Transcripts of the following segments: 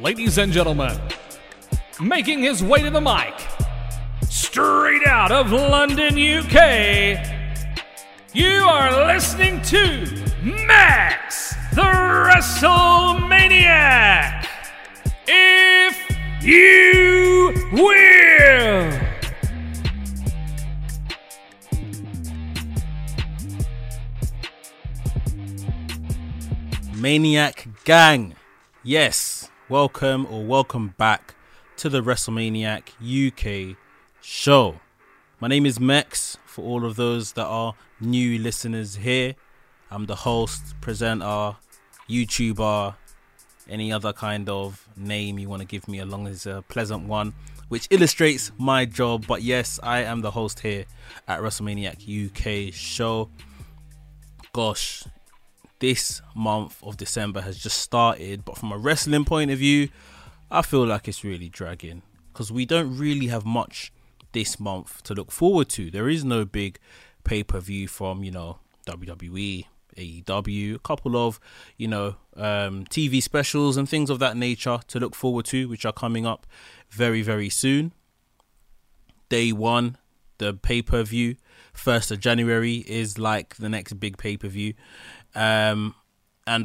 Ladies and gentlemen, making his way to the mic, straight out of London, UK, you are listening to Max, the WrestleManiac, if you will. Maniac gang, yes, welcome back to the WrestleManiac UK show. My name is Max, for all of those that are new listeners here. I'm the host, presenter, YouTuber, any other kind of name you want to give me, as long as it's a pleasant one, which illustrates my job. But yes, I am the host here at WrestleManiac UK show. Gosh, this month of December has just started, but from a wrestling point of view, I feel like it's really dragging because we don't really have much this month to look forward to. There is no big pay-per-view from, you know, WWE, AEW, a couple of, you know, TV specials and things of that nature to look forward to, which are coming up very, very soon. Day one, the pay-per-view, 1st of January is like the next big pay-per-view. And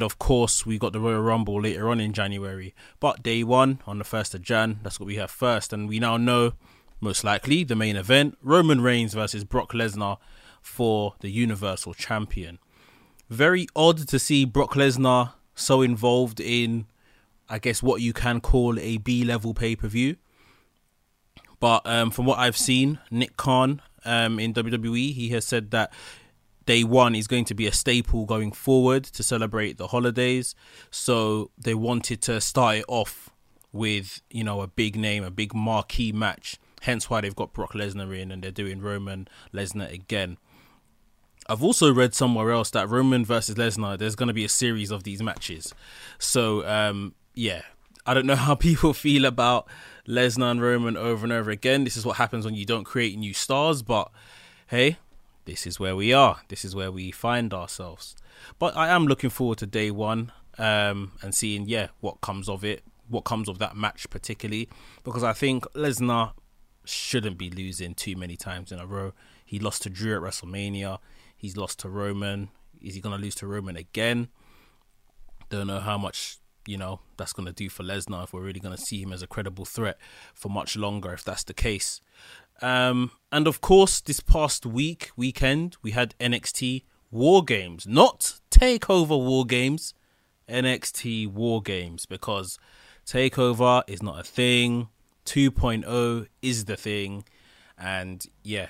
of course we got the Royal Rumble later on in January, but day one on the 1st of Jan, that's what we have first. And we now know, most likely, the main event, Roman Reigns versus Brock Lesnar for the Universal Champion. Very odd to see Brock Lesnar so involved in, I guess, what you can call a B-level pay-per-view. But from what I've seen, Nick Khan in WWE, he has said that Day one is going to be a staple going forward to celebrate the holidays. So they wanted to start it off with, you know, a big name, a big marquee match. Hence why they've got Brock Lesnar in and they're doing Roman Lesnar again. I've also read somewhere else that Roman versus Lesnar, there's going to be a series of these matches. So, yeah, I don't know how people feel about Lesnar and Roman over and over again. This is what happens when you don't create new stars. But, hey, this is where we are. This is where we find ourselves. But I am looking forward to day one and seeing, what comes of it, what comes of that match particularly, because I think Lesnar shouldn't be losing too many times in a row. He lost to Drew at WrestleMania. He's lost to Roman. Is he going to lose to Roman again? Don't know how much, you know, that's going to do for Lesnar if we're really going to see him as a credible threat for much longer, if that's the case. And of course, this past weekend, we had NXT War Games, not Takeover War Games, NXT War Games, because Takeover is not a thing, 2.0 is the thing, and yeah,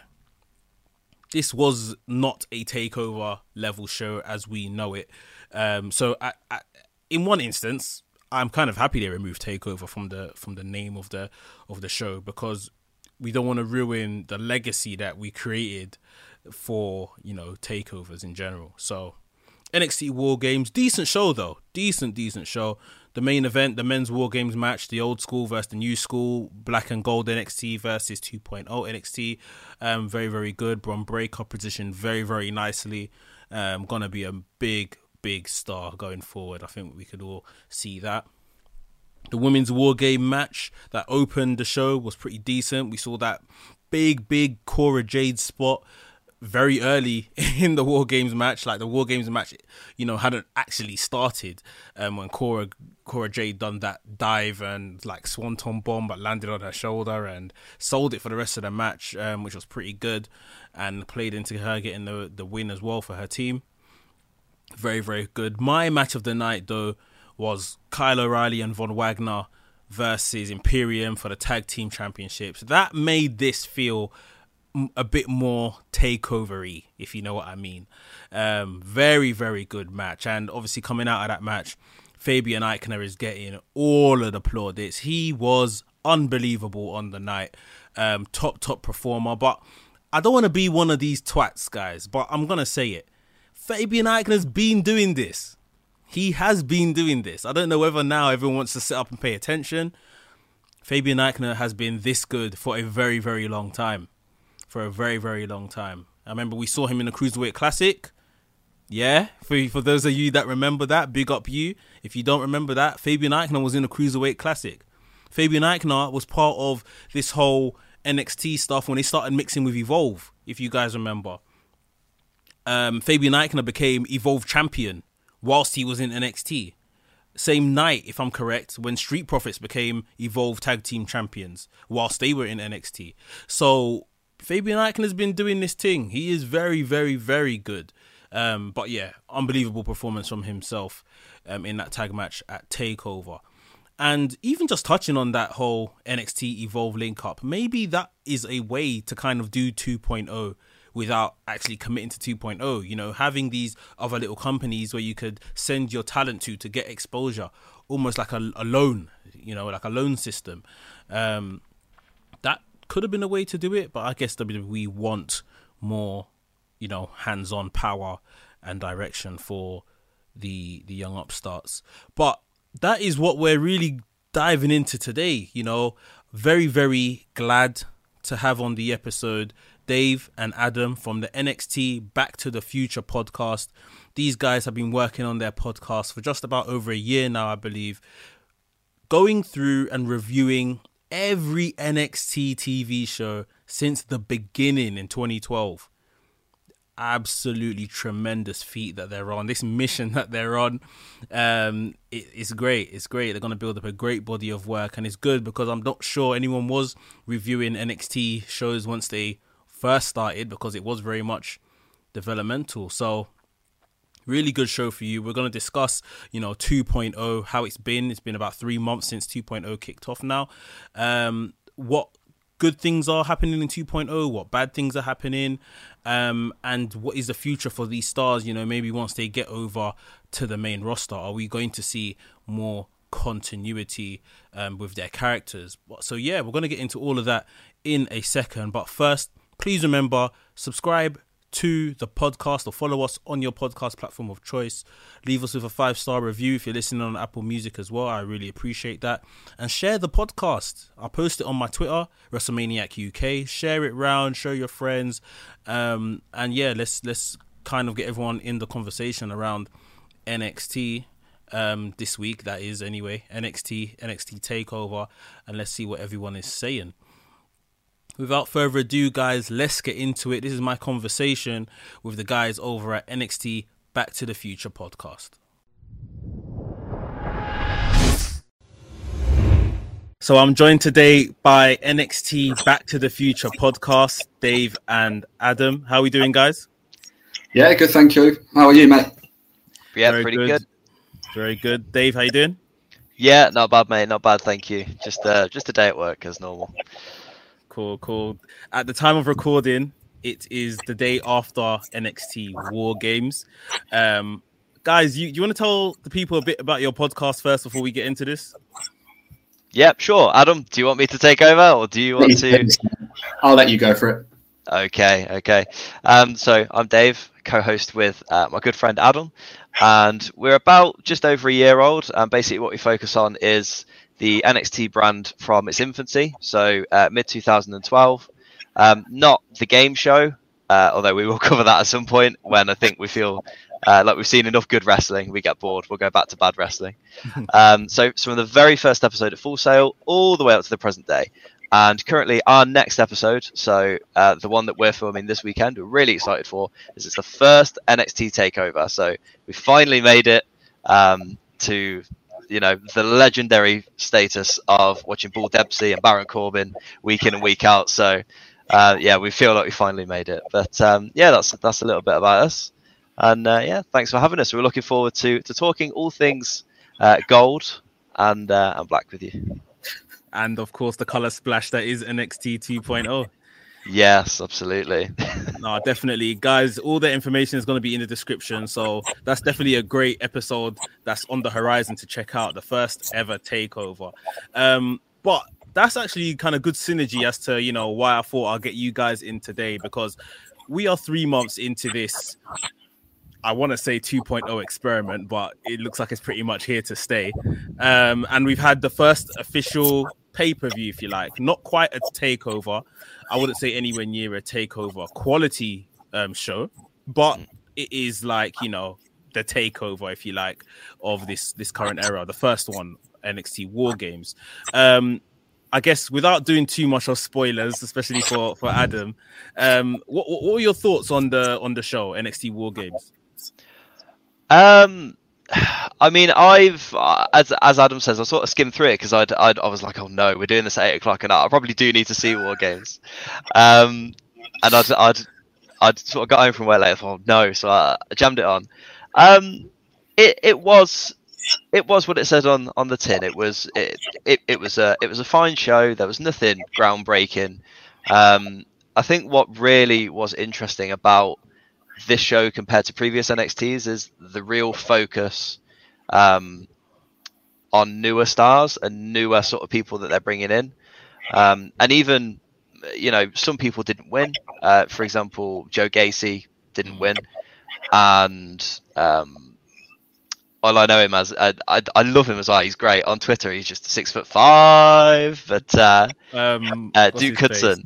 this was not a Takeover level show as we know it. So I, in one instance, I'm kind of happy they removed Takeover from the name of the show, because we don't want to ruin the legacy that we created for, you know, takeovers in general. So NXT War Games, decent show though. Decent show. The main event, the men's War Games match, the old school versus the new school, black and gold NXT versus 2.0 NXT. Very, very good. Bron Breakker positioned very, very nicely. Gonna be a big, big star going forward. I think we could all see that. The women's war game match that opened the show was pretty decent. We saw that big Cora Jade spot very early in the war games match. Like, the war games match, you know, hadn't actually started when Cora Jade done that dive and like swanton bomb that landed on her shoulder and sold it for the rest of the match, which was pretty good and played into her getting the win as well for her team. Very, very good. My match of the night though was Kyle O'Reilly and Von Wagner versus Imperium for the tag team championships. That made this feel a bit more takeover-y, if you know what I mean. Very, very good match. And obviously coming out of that match, Fabian Aichner is getting all of the plaudits. He was unbelievable on the night. Top performer. But I don't want to be one of these twats, guys, but I'm going to say it. Fabian Aichner's been doing this. He has been doing this. I don't know whether now everyone wants to sit up and pay attention. Fabian Aichner has been this good for a very, very long time. I remember we saw him in the Cruiserweight Classic. Yeah, for those of you that remember that, big up you. If you don't remember that, Fabian Aichner was in the Cruiserweight Classic. Fabian Aichner was part of this whole NXT stuff when they started mixing with Evolve, if you guys remember. Fabian Aichner became Evolve champion whilst he was in NXT. Same night, if I'm correct, when Street Profits became Evolve Tag Team Champions whilst they were in NXT. So Fabian Aichner's been doing this thing. He is very, very, very good. But yeah, unbelievable performance from himself in that tag match at TakeOver. And even just touching on that whole NXT Evolve link-up, maybe that is a way to kind of do 2.0 without actually committing to 2.0. You know, having these other little companies where you could send your talent to get exposure, almost like a loan, you know, like a loan system. That could have been a way to do it, but I guess WWE want more, you know, hands-on power and direction for the young upstarts. But that is what we're really diving into today. You know, very, very glad to have on the episode Dave and Adam from the NXT Back to the Future podcast. These guys have been working on their podcast for just about over a year now, I believe, going through and reviewing every NXT TV show since the beginning in 2012. Absolutely tremendous feat that they're on, this mission that they're on. It's great. They're going to build up a great body of work, and it's good because I'm not sure anyone was reviewing NXT shows once they first started, because it was very much developmental. So really good show for you. We're going to discuss, you know, 2.0, how it's been. It's been about 3 months since 2.0 kicked off now. What good things are happening in 2.0, what bad things are happening, and what is the future for these stars, you know, maybe once they get over to the main roster. Are we going to see more continuity with their characters? So yeah, we're going to get into all of that in a second. But first, please remember, subscribe to the podcast or follow us on your podcast platform of choice. Leave us with a 5-star review if you're listening on Apple Music as well. I really appreciate that. And share the podcast. I'll post it on my Twitter, WrestleManiac UK. Share it round, show your friends. And yeah, let's kind of get everyone in the conversation around NXT this week. That is, anyway, NXT TakeOver. And let's see what everyone is saying. Without further ado, guys, let's get into it. This is my conversation with the guys over at NXT Back to the Future podcast. So I'm joined today by NXT Back to the Future podcast, Dave and Adam. How are we doing, guys? Yeah, good, thank you. How are you, mate? Yeah, Very good. Very good. Dave, how you doing? Yeah, not bad, mate. Not bad, thank you. Just a day at work as normal. Cool. At the time of recording, it is the day after NXT War Games. Guys, you want to tell the people a bit about your podcast first before we get into this? Yep, sure. Adam, do you want me to take over or do you want to? I'll let you go for it. Okay. So I'm Dave, co-host with my good friend Adam, and we're about just over a year old. And basically what we focus on is the NXT brand from its infancy, so mid-2012. Not the game show, although we will cover that at some point when I think we feel like we've seen enough good wrestling, we get bored, we'll go back to bad wrestling. So from the very first episode at Full Sail all the way up to the present day. And currently our next episode, so the one that we're filming this weekend, we're really excited for, is it's the first NXT TakeOver. So we finally made it to... you know, the legendary status of watching Bull Dempsey and Baron Corbin week in and week out. So, yeah, we feel like we finally made it. But, yeah, that's a little bit about us. And, yeah, thanks for having us. We're looking forward to talking all things gold and black with you. And, of course, the colour splash that is NXT 2.0. Yes, absolutely. No, definitely. Guys, all the information is going to be in the description. So that's definitely a great episode that's on the horizon to check out. The first ever TakeOver. But that's actually kind of good synergy as to, you know, why I thought I'll get you guys in today, because we are 3 months into this, I want to say 2.0 experiment, but it looks like it's pretty much here to stay. And we've had the first official pay-per-view, if you like. Not quite a takeover. I wouldn't say anywhere near a takeover quality show, but it is like, you know, the takeover, if you like, of this current era, the first one, NXT War Games. I guess without doing too much of spoilers, especially for Adam, what were your thoughts on the show, NXT War Games? I mean, I've as Adam says, I sort of skimmed through it because I was like, oh no, we're doing this at 8 o'clock, and I probably do need to see War Games. And I'd sort of got home from work late. I thought, oh no, so I jammed it on. It was what it said on the tin. It was a fine show. There was nothing groundbreaking. I think what really was interesting about this show compared to previous NXTs is the real focus on newer stars and newer sort of people that they're bringing in. And even, you know, some people didn't win. For example, Joe Gacy didn't win, and all I know him as, I love him as well. He's great on Twitter. He's just 6'5", but Duke Hudson.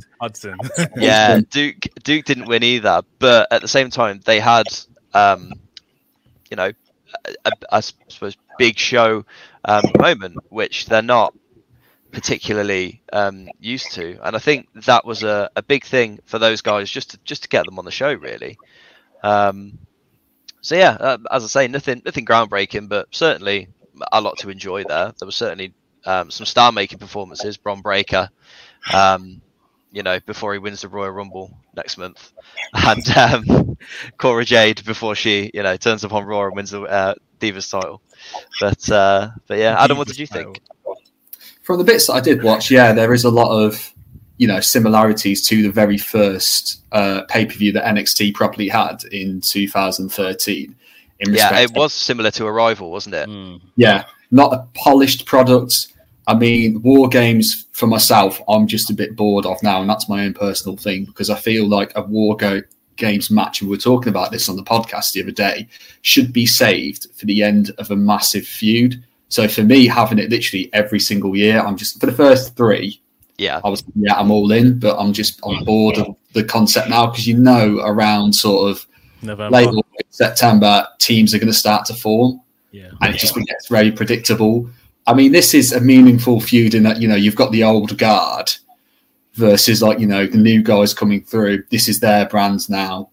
Yeah, Duke didn't win either. But at the same time, they had, you know, I suppose big show moment, which they're not particularly used to. And I think that was a big thing for those guys, just to get them on the show, really. So yeah, as I say, nothing groundbreaking, but certainly a lot to enjoy there. There was certainly some star-making performances. Bron Breakker, you know, before he wins the Royal Rumble next month, and Cora Jade before she, you know, turns upon Raw and wins the Divas title. But yeah, Adam, what did you think? From the bits that I did watch, yeah, there is a lot of, you know, similarities to the very first pay-per-view that NXT probably had in 2013. Yeah, it was similar to Arrival, wasn't it? Mm. Yeah, not a polished product. I mean, War Games for myself, I'm just a bit bored of now, and that's my own personal thing, because I feel like a War Games match, and we were talking about this on the podcast the other day, should be saved for the end of a massive feud. So for me, having it literally every single year, I'm just, for the first three, yeah, I'm all in, but I'm just on board of the concept now, because, you know, around sort of November, late September, teams are going to start to form, and it just gets very predictable. I mean, this is a meaningful feud in that, you know, you've got the old guard versus, like, you know, the new guys coming through. This is their brand now,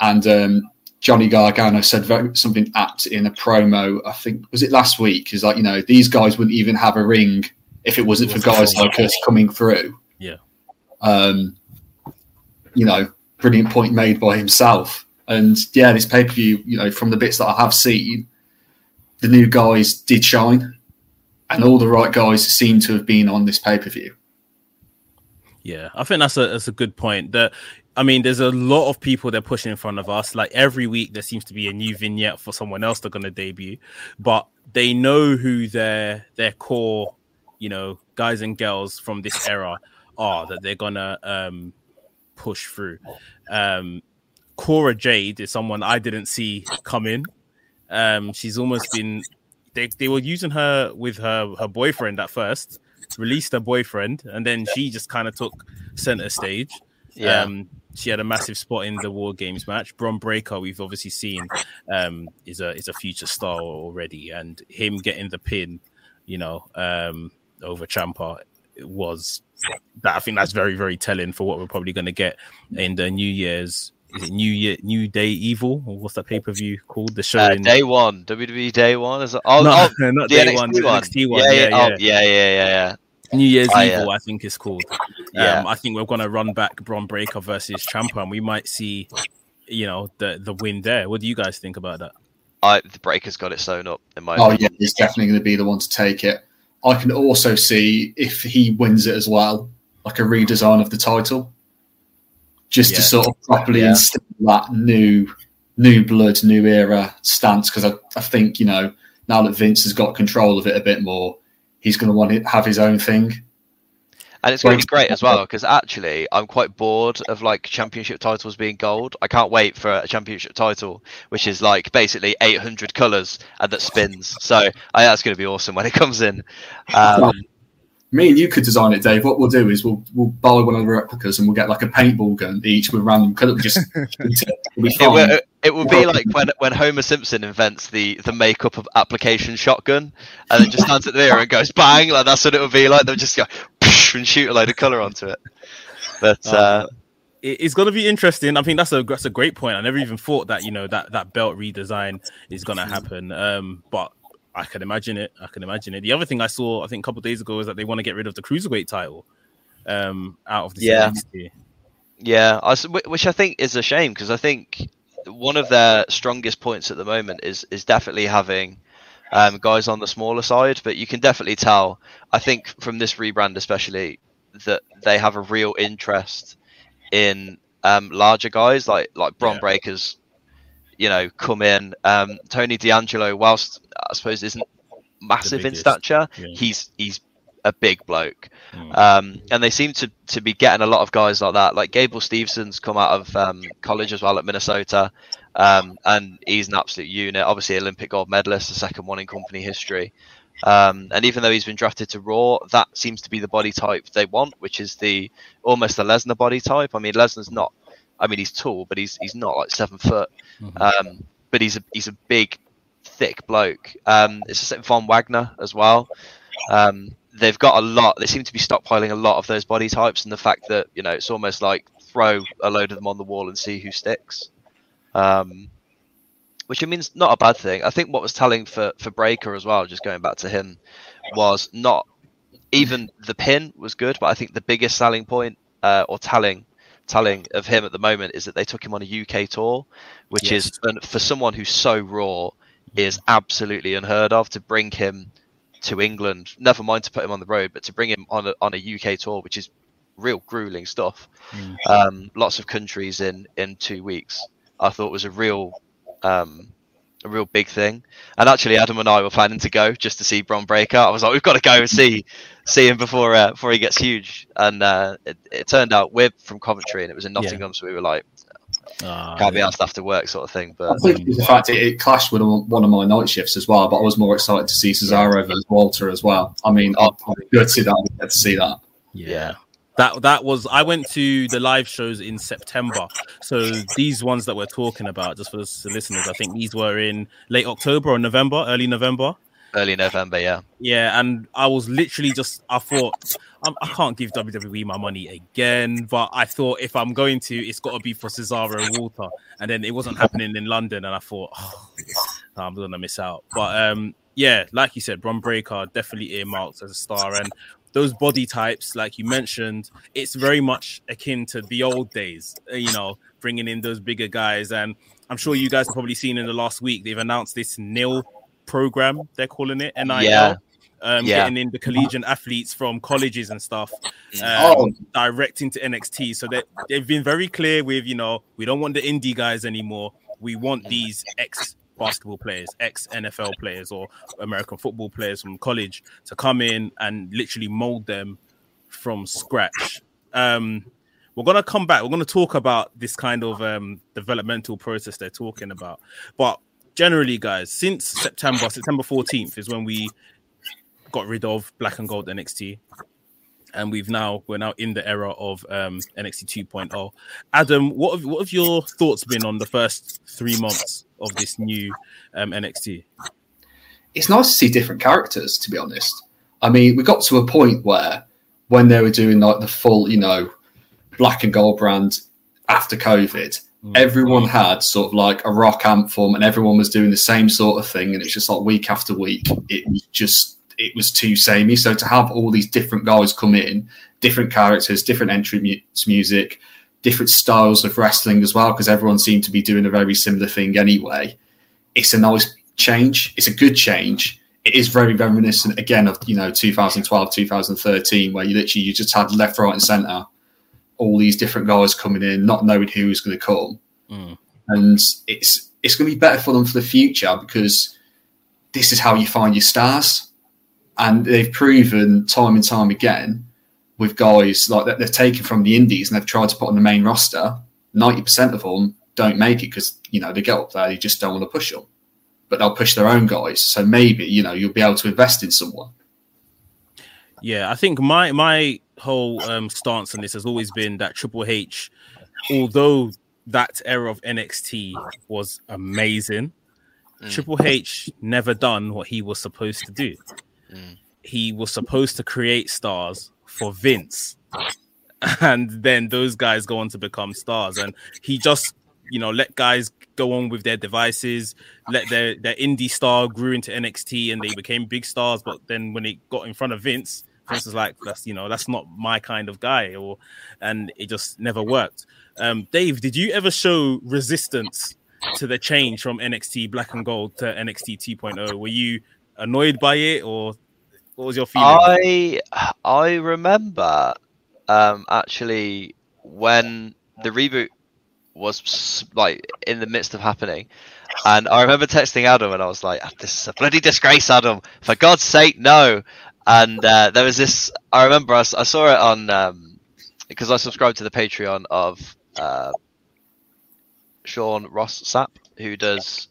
and Johnny Gargano said something apt in a promo. I think, was it last week? Is like, you know, these guys wouldn't even have a ring if it wasn't for guys like us coming through. Yeah. You know, brilliant point made by himself. And yeah, this pay-per-view, you know, from the bits that I have seen, the new guys did shine, and all the right guys seem to have been on this pay-per-view. Yeah, I think that's a good point. That, I mean, there's a lot of people they're pushing in front of us. Like, every week there seems to be a new vignette for someone else they're going to debut, but they know who their core, you know, guys and girls from this era are, that they're gonna push through. Cora Jade is someone I didn't see come in. She's almost been, they were using her with her boyfriend at first, released her boyfriend, and then she just kind of took center stage. Yeah. She had a massive spot in the War Games match. Bron Breakker, we've obviously seen, is a future star already, and him getting the pin, you know, over Ciampa, it was that. I think that's very, very telling for what we're probably going to get in the New Day Evil, or what's that pay-per-view called? The show Day One, WWE Day One. Is it? Not Day NXT One. NXT One. Yeah. New Year's Evil, yeah. I think it's called. Yeah. I think we're going to run back Bron Breakker versus Ciampa, and we might see, you know, the win there. What do you guys think about that? The Breaker's got it sewn up in my opinion. Yeah, he's definitely going to be the one to take it. I can also see, if he wins it as well, like a redesign of the title, just to sort of properly instill that new blood, new era stance. Because I think, you know, now that Vince has got control of it a bit more, he's going to want to have his own thing. And it's going to be great as well, because actually I'm quite bored of, like, championship titles being gold. I can't wait for a championship title, which is, like, basically 800 colours and that spins. So that's going to be awesome when it comes in. Me and you could design it, Dave. What we'll do is we'll buy one of the replicas, and we'll get, like, a paintball gun each with random colour. Just it, It would be like when Homer Simpson invents the makeup of application shotgun and then just stands at the mirror and goes bang, like that's what it would be like. They'll just go and shoot a load of colour onto it. But it's going to be interesting. I think that's a great point. I never even thought that, you know, that belt redesign is going to happen. But I can imagine it. The other thing I saw, I think a couple of days ago, is that they want to get rid of the Cruiserweight title out of the NXT. Yeah, which I think is a shame, because I think one of their strongest points at the moment is definitely having guys on the smaller side. But you can definitely tell, I think, from this rebrand especially, that they have a real interest in larger guys like Bron Breakker's, you know, come in. Tony D'Angelo, whilst I suppose isn't massive in stature, he's a big bloke. And they seem to be getting a lot of guys like that. Like Gable Stevenson's come out of college as well at Minnesota, and he's an absolute unit. Obviously Olympic gold medalist, the second one in company history. And even though he's been drafted to Raw, that seems to be the body type they want, which is almost the Lesnar body type. I mean, Lesnar's not, I mean, he's tall, but he's not like 7 foot. But he's a big, thick bloke. It's the same Von Wagner as well. They've got they seem to be stockpiling a lot of those body types, and the fact that, you know, it's almost like throw a load of them on the wall and see who sticks. Which I mean is not a bad thing. I think what was telling for Breakker as well, just going back to him, was not even the pin was good, but I think the biggest selling point telling of him at the moment is that they took him on a UK tour, which is, for someone who's so raw, is absolutely unheard of, to bring him to England, never mind to put him on the road, but to bring him on a UK tour, which is real grueling stuff. Lots of countries in 2 weeks, I thought was a real big thing. And actually Adam and I were planning to go just to see Bron Breakker. I was like, we've got to go and see him before he gets huge. And it turned out we're from Coventry and it was in Nottingham, so we were like, can't be asked after work sort of thing. But I think in fact it clashed with one of my night shifts as well, but I was more excited to see Cesaro versus Walter as well. I mean, I'd probably go to that and get to see that. That was, I went to the live shows in September. So these ones that we're talking about, just for the listeners, I think these were in late October or November, early November. Early November, yeah. Yeah, and I was literally I thought, I can't give WWE my money again, but I thought if I'm going to, it's got to be for Cesaro and Walter. And then it wasn't happening in London, and I thought, I'm going to miss out. But like you said, Bron Breakker definitely earmarked as a star, and those body types, like you mentioned, it's very much akin to the old days, you know, bringing in those bigger guys. And I'm sure you guys have probably seen in the last week, they've announced this NIL program, they're calling it, NIL, getting in the collegiate athletes from colleges and stuff, direct into NXT. So they've been very clear with, you know, we don't want the indie guys anymore. We want these ex-basketball players, ex-NFL players or American football players from college to come in and literally mold them from scratch. We're going to come back. We're going to talk about this kind of developmental process they're talking about. But generally, guys, since September 14th is when we got rid of Black and Gold NXT. And we're now in the era of NXT 2.0. Adam, what have your thoughts been on the first 3 months of this new NXT? It's nice to see different characters, to be honest. I mean, we got to a point where when they were doing like the full, you know, Black and Gold brand after COVID, everyone had sort of like a rock anthem and everyone was doing the same sort of thing. And it's just like week after week, it was too samey. So to have all these different guys come in, different characters, different entry music, different styles of wrestling as well, because everyone seemed to be doing a very similar thing anyway. It's a nice change. It's a good change. It is very reminiscent again of, you know, 2012, 2013, where you just had left, right and centre, all these different guys coming in, not knowing who was going to come. And it's going to be better for them for the future, because this is how you find your stars. And they've proven time and time again with guys like that they've taken from the indies and they've tried to put on the main roster. 90% of them don't make it because, you know, they get up there, you just don't want to push them. But they'll push their own guys. So maybe, you know, you'll be able to invest in someone. Yeah, I think my whole stance on this has always been that Triple H, although that era of NXT was amazing. Triple H never done what he was supposed to do. He was supposed to create stars for Vince, and then those guys go on to become stars, and he just, you know, let guys go on with their devices, let their indie star grew into NXT and they became big stars. But then when it got in front of Vince, Vince was like, that's, you know, that's not my kind of guy, or, and it just never worked. Dave, did you ever show resistance to the change from NXT Black and Gold to NXT 2.0? Were you annoyed by it, or what was your feeling? I remember actually when the reboot was like in the midst of happening, and I remember texting Adam and I was like, this is a bloody disgrace, Adam, for God's sake, no. And there was this, I remember I saw it on, because I subscribed to the Patreon of Sean Ross Sapp, who does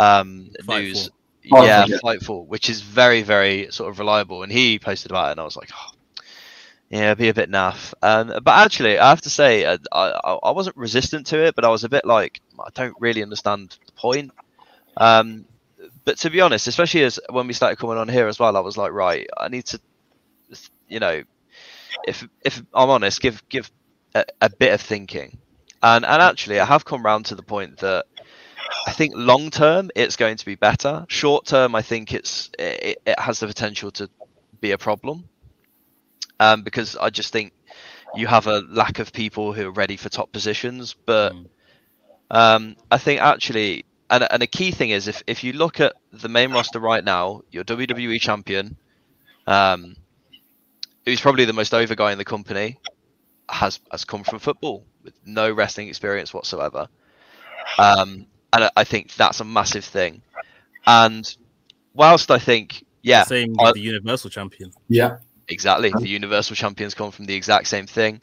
news. Fightful, which is very, very sort of reliable. And he posted about it and I was like, yeah, it'd be a bit naff. But actually, I have to say, I wasn't resistant to it, but I was a bit like, I don't really understand the point. But to be honest, especially as when we started coming on here as well, I was like, right, I need to, you know, if I'm honest, give a bit of thinking. And actually, I have come round to the point that I think long term it's going to be better. Short term, I think it has the potential to be a problem, because I just think you have a lack of people who are ready for top positions. But I think actually, and a key thing is if you look at the main roster right now, your WWE champion, who's probably the most over guy in the company, has come from football with no wrestling experience whatsoever. And I think that's a massive thing. And whilst I think, same with the Universal Champion. Yeah, exactly. The Universal Champions come from the exact same thing.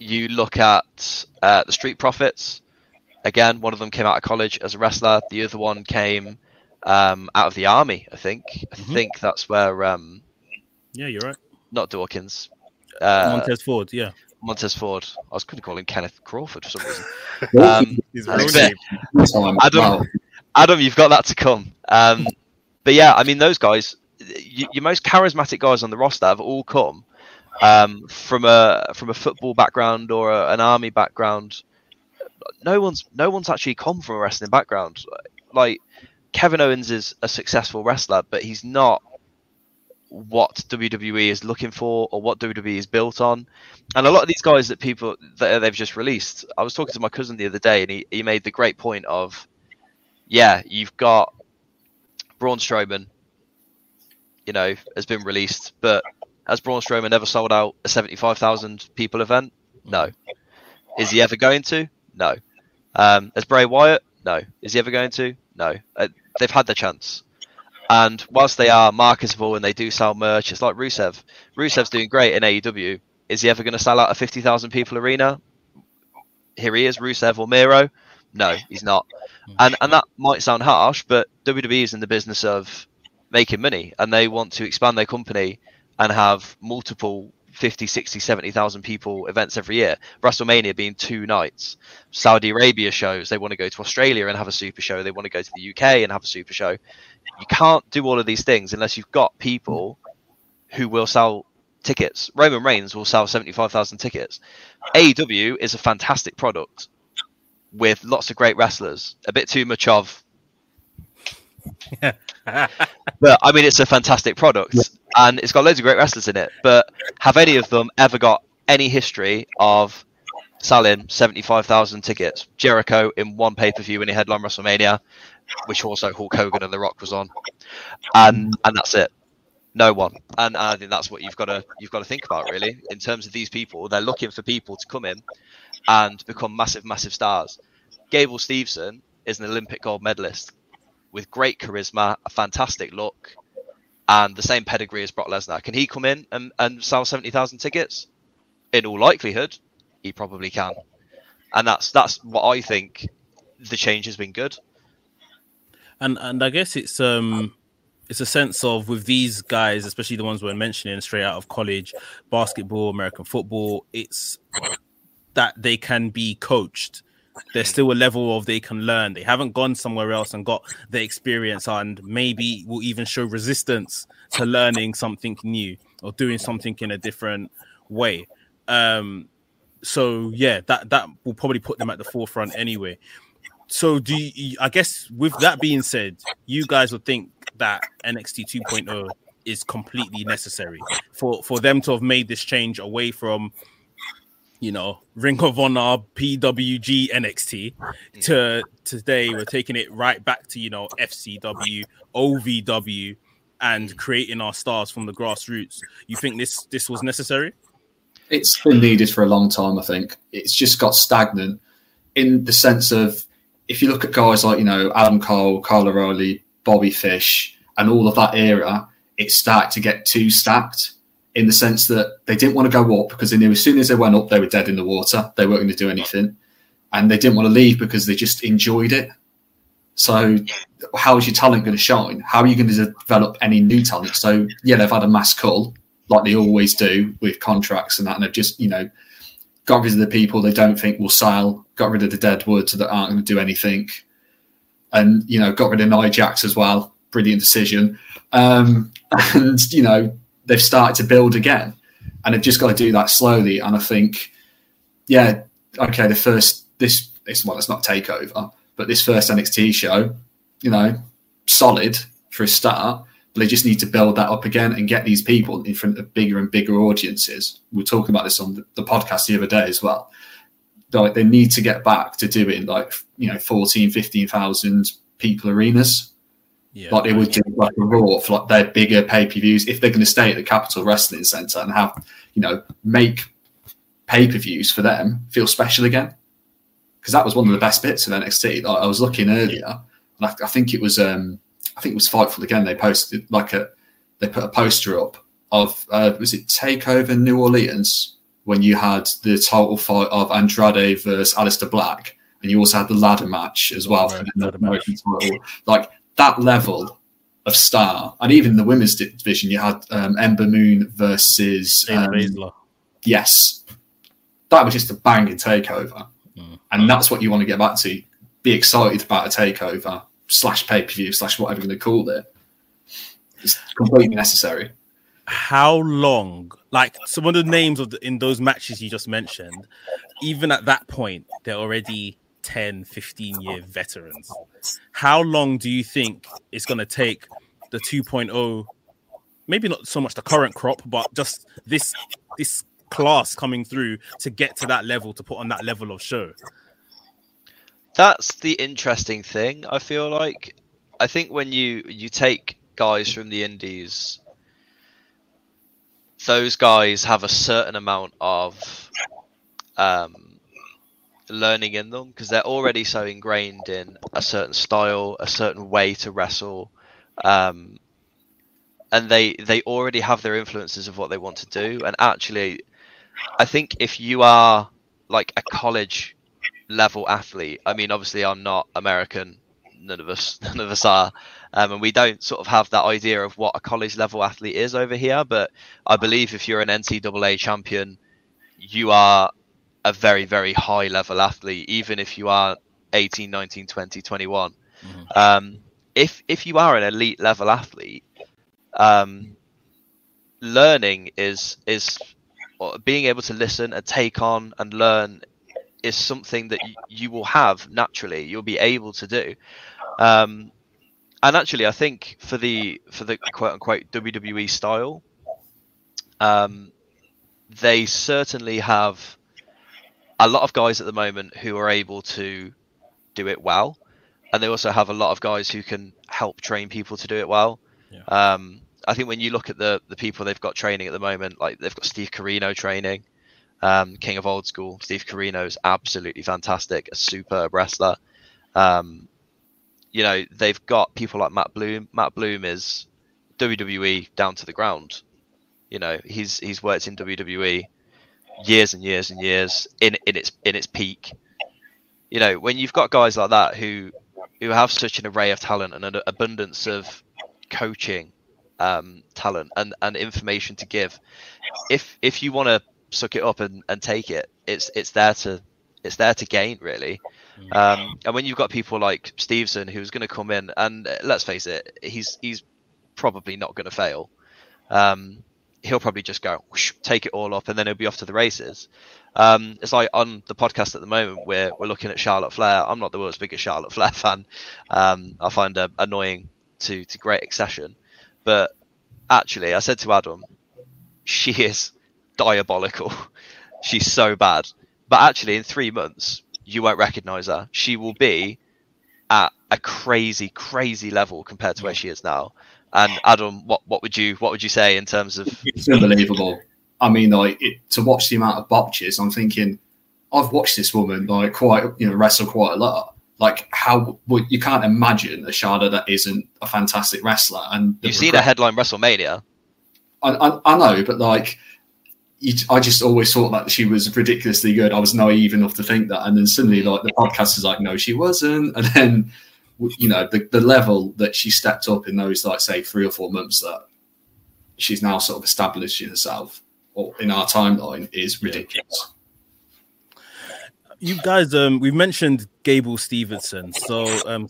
You look at the Street Profits. Again, one of them came out of college as a wrestler. The other one came out of the army, I think. I think that's where... yeah, you're right. Not Dawkins. Montez Ford, yeah. Montez Ford. I was going to call him Kenneth Crawford for some reason. Adam, you've got that to come. But yeah, I mean, those guys, your most charismatic guys on the roster have all come from a football background or an army background. No one's actually come from a wrestling background. Like Kevin Owens is a successful wrestler, but he's not what WWE is looking for or what WWE is built on. And a lot of these guys that they've just released, I was talking to my cousin the other day and he made the great point of, you've got Braun Strowman, you know, has been released, but has Braun Strowman ever sold out a 75,000 people event? No. Is he ever going to? No. Has Bray Wyatt? No. Is he ever going to? No. They've had their chance. And whilst they are marketable and they do sell merch, it's like Rusev. Rusev's doing great in AEW. Is he ever going to sell out a 50,000 people arena? Here he is, Rusev or Miro. No, he's not. And that might sound harsh, but WWE is in the business of making money, and they want to expand their company and have multiple 50, 60, 70,000 people events every year. WrestleMania being 2 nights. Saudi Arabia shows. They want to go to Australia and have a super show. They want to go to the UK and have a super show. You can't do all of these things unless you've got people who will sell tickets. Roman Reigns will sell 75,000 tickets. AEW is a fantastic product with lots of great wrestlers. A bit too much of... But, I mean, it's a fantastic product. And it's got loads of great wrestlers in it. But have any of them ever got any history of selling 75,000 tickets? Jericho in 1 pay-per-view when he headlined WrestleMania, which also Hulk Hogan and The Rock was on, and that's it. No one. And I think that's what you've got to think about, really, in terms of these people. They're looking for people to come in and become massive, massive stars. Gable Stevenson is an Olympic gold medalist with great charisma, a fantastic look, and the same pedigree as Brock Lesnar. Can he come in and sell 70,000 tickets? In all likelihood, he probably can. And that's what I think. The change has been good. And I guess it's a sense of, with these guys, especially the ones we're mentioning, straight out of college, basketball, American football, it's that they can be coached. There's still a level of they can learn. They haven't gone somewhere else and got the experience, and maybe will even show resistance to learning something new or doing something in a different way. So yeah, that will probably put them at the forefront anyway. So do you, I guess with that being said, you guys would think that NXT 2.0 is completely necessary for them to have made this change away from, you know, Ring of Honor, PWG, NXT to today. We're taking it right back to, you know, FCW, OVW, and creating our stars from the grassroots. You think this was necessary? It's been needed for a long time, I think. It's just got stagnant in the sense of, if you look at guys like, you know, Adam Cole, Kyle O'Reilly, Bobby Fish, and all of that era, it started to get too stacked, in the sense that they didn't want to go up because they knew as soon as they went up, they were dead in the water. They weren't going to do anything. And they didn't want to leave because they just enjoyed it. So how is your talent going to shine? How are you going to develop any new talent? So, yeah, they've had a mass cull, like they always do with contracts and that. And they've just, you know, got rid of the people they don't think will sell, got rid of the dead woods that aren't going to do anything. And, you know, got rid of Nia Jax as well. Brilliant decision. And, you know, they've started to build again, and they've just got to do that slowly. And I think, yeah, okay, it's not Takeover, but this first NXT show, you know, solid for a start, but they just need to build that up again and get these people in front of bigger and bigger audiences. We were talking about this on the podcast the other day as well. Like, they need to get back to doing, like, you know, 14, 15,000 people arenas. Yeah, like they would do, like a Raw for like their bigger pay-per-views, if they're going to stay at the Capital Wrestling Centre and have, you know, make pay-per-views for them feel special again. Because that was one of the best bits of NXT. Like, I was looking earlier, and I think it was Fightful again. They posted they put a poster up of was it Takeover New Orleans, when you had the title fight of Andrade versus Aleister Black, and you also had the ladder match as well. Right, for the American title. Like, that level of star, and even the women's division, you had Ember Moon versus Baszler. Yes, that was just a banging Takeover, and that's what you want to get back to. Be excited about a Takeover / pay-per-view / whatever you're going to call it. It's completely necessary. How long? Like, some of the names in those matches you just mentioned, even at that point, they're already 10, 15-year veterans. How long do you think it's going to take the 2.0, maybe not so much the current crop, but just this class coming through, to get to that level, to put on that level of show? That's the interesting thing, I feel like. I think when you take guys from the indies, those guys have a certain amount of learning in them, because they're already so ingrained in a certain style, a certain way to wrestle, and they already have their influences of what they want to do. And actually, I think if you are like a college level athlete, I mean, obviously I'm not American, none of us are, and we don't sort of have that idea of what a college level athlete is over here, but I believe if you're an NCAA champion, you are a very, very high level athlete, even if you are 18, 19, 20, 21. Mm-hmm. If you are an elite level athlete, learning is being able to listen and take on and learn is something that you will have naturally. You'll be able to do. And actually, I think for the quote unquote WWE style, they certainly have a lot of guys at the moment who are able to do it well, and they also have a lot of guys who can help train people to do it well. Yeah. I think when you look at the people they've got training at the moment, like they've got Steve Corino training, King of Old School. Steve Corino's absolutely fantastic, a superb wrestler. You know, they've got people like Matt Bloom. Matt Bloom is WWE down to the ground. You know, he's worked in WWE years and years and years in its peak. You know, when you've got guys like that who have such an array of talent and an abundance of coaching talent and information to give, if you want to suck it up and take it, it's there to gain, really. And when you've got people like Stevenson, who's going to come in, and let's face it, he's probably not going to fail. He'll probably just go whoosh, take it all up, and then he'll be off to the races. It's like on the podcast at the moment, we're looking at Charlotte Flair. I'm not the world's biggest Charlotte Flair fan. I find her annoying to great accession, but actually, I said to Adam, she is diabolical. She's so bad, but actually, in 3 months, you won't recognize her. She will be at a crazy, crazy level compared to where she is now. And Adam, what would you say in terms of? It's unbelievable. I mean, like to watch the amount of botches. I'm thinking, I've watched this woman like wrestle quite a lot. Like how you can't imagine a Charlotte that isn't a fantastic wrestler. And you've seen her headline WrestleMania. I know, but like. I just always thought that she was ridiculously good. I was naive enough to think that. And then suddenly, like, the podcast is like, no, she wasn't. And then, you know, the level that she stepped up in those, like, say, 3 or 4 months that she's now sort of establishing herself or in our timeline is ridiculous. You guys, we've mentioned Gable Stevenson.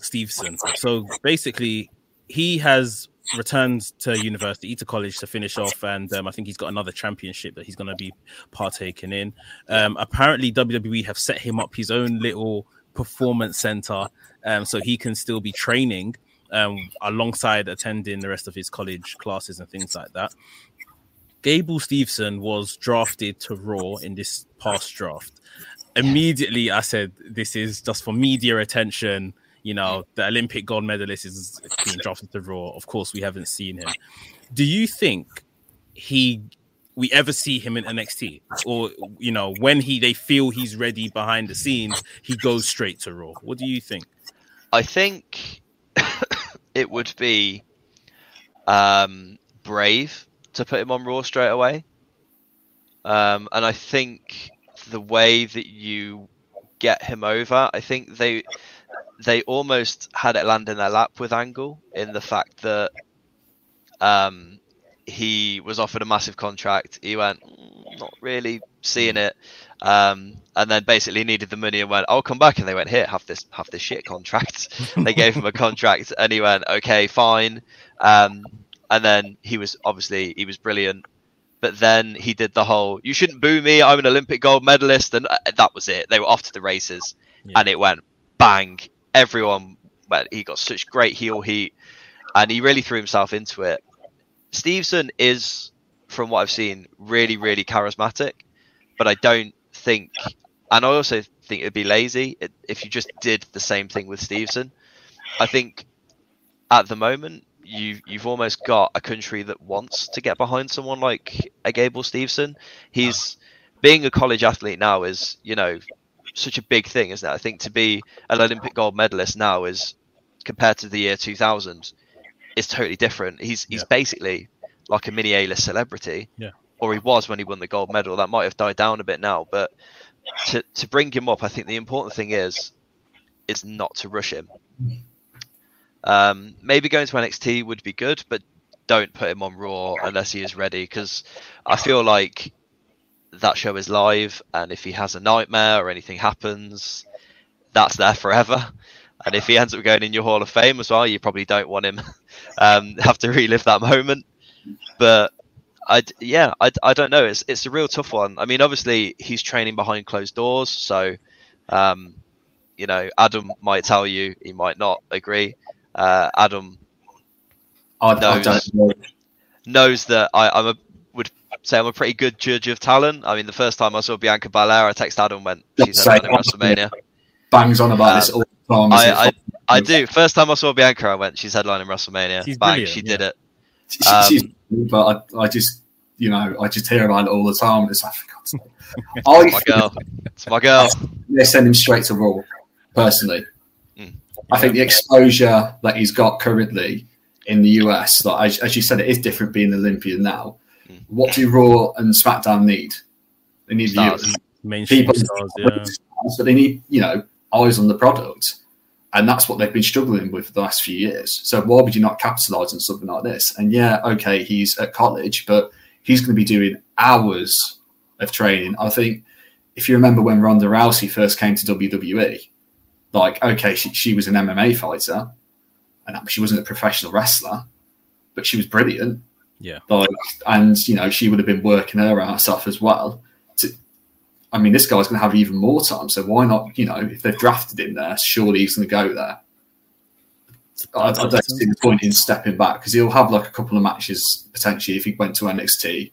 Stevenson. So basically, he has returned to university, to college, to finish off, and I think he's got another championship that he's going to be partaking in. Apparently WWE have set him up his own little performance center, so he can still be training alongside attending the rest of his college classes and things like that. Gable Stevenson was drafted to Raw in this past draft. Immediately I said, this is just for media attention. You know, the Olympic gold medalist is being drafted to Raw. Of course, we haven't seen him. Do you think we ever see him in NXT? Or, you know, when they feel he's ready behind the scenes, he goes straight to Raw? What do you think? I think it would be brave to put him on Raw straight away. And I think the way that you get him over, I think they almost had it land in their lap with Angle, in the fact that he was offered a massive contract. He went, not really seeing it. And then basically needed the money and went, I'll come back. And they went, here, have this shit contract. They gave him a contract and he went, okay, fine. And then he was brilliant. But then he did the whole, you shouldn't boo me, I'm an Olympic gold medalist. And that was it. They were off to the races. Yeah. And it went bang. Everyone, well, he got such great heel heat and he really threw himself into it. Stevenson is, from what I've seen, really, really charismatic, but I don't think, and I also think it'd be lazy if you just did the same thing with Stevenson. I think at the moment, you've almost got a country that wants to get behind someone like a Gable Stevenson. He's being a college athlete now is, you know, such a big thing, isn't it? I think to be an Olympic gold medalist now is, compared to the year 2000, is totally different. He's basically like a mini A-list celebrity, or he was when he won the gold medal. That might have died down a bit now, but to bring him up, I think the important thing is not to rush him. Maybe going to NXT would be good, but don't put him on Raw unless he is ready, because I feel like that show is live, and if he has a nightmare or anything happens, that's there forever. And if he ends up going in your Hall of Fame as well, you probably don't want him have to relive that moment. But I don't know. It's a real tough one. I mean, obviously he's training behind closed doors, so you know, Adam might tell you, he might not agree. Adam knows that I'm a pretty good judge of talent. I mean, the first time I saw Bianca Belair, I texted Adam and went, she's had in WrestleMania. Bangs on about this all the time. I do. First time I saw Bianca, I went, she's headlining WrestleMania. She's bang, brilliant, she did it. She's but I just hear about it all the time. It's like, for God's sake. It's my girl. They send him straight to Raw, personally. I think the exposure that he's got currently in the US, like, as you said, it is different being an Olympian now. What do Raw and SmackDown need? They need stars, mainstream stars, but they need, you know, eyes on the product, and that's what they've been struggling with the last few years. So why would you not capitalise on something like this? And yeah, okay, he's at college, but he's going to be doing hours of training. I think if you remember when Ronda Rousey first came to WWE, like, okay, she was an MMA fighter and she wasn't a professional wrestler, but she was brilliant. Yeah. Like, and, you know, she would have been working her ass off as well. I mean, this guy's going to have even more time, so why not, you know, if they've drafted him there, surely he's going to go there. I don't see the point in stepping back because he'll have like a couple of matches potentially. If he went to NXT,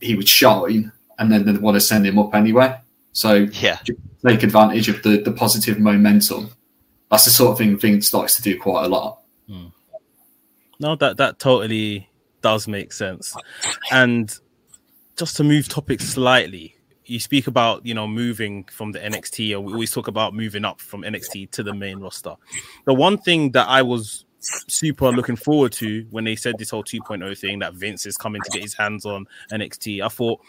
he would shine and then they'd want to send him up anyway. So yeah, take advantage of the positive momentum. That's the sort of thing Vince likes to do quite a lot. Mm. No, that totally does make sense. And just to move topics slightly, you speak about, you know, moving from the NXT, or we always talk about moving up from NXT to the main roster. The one thing that I was super looking forward to when they said this whole 2.0 thing that Vince is coming to get his hands on NXT, I thought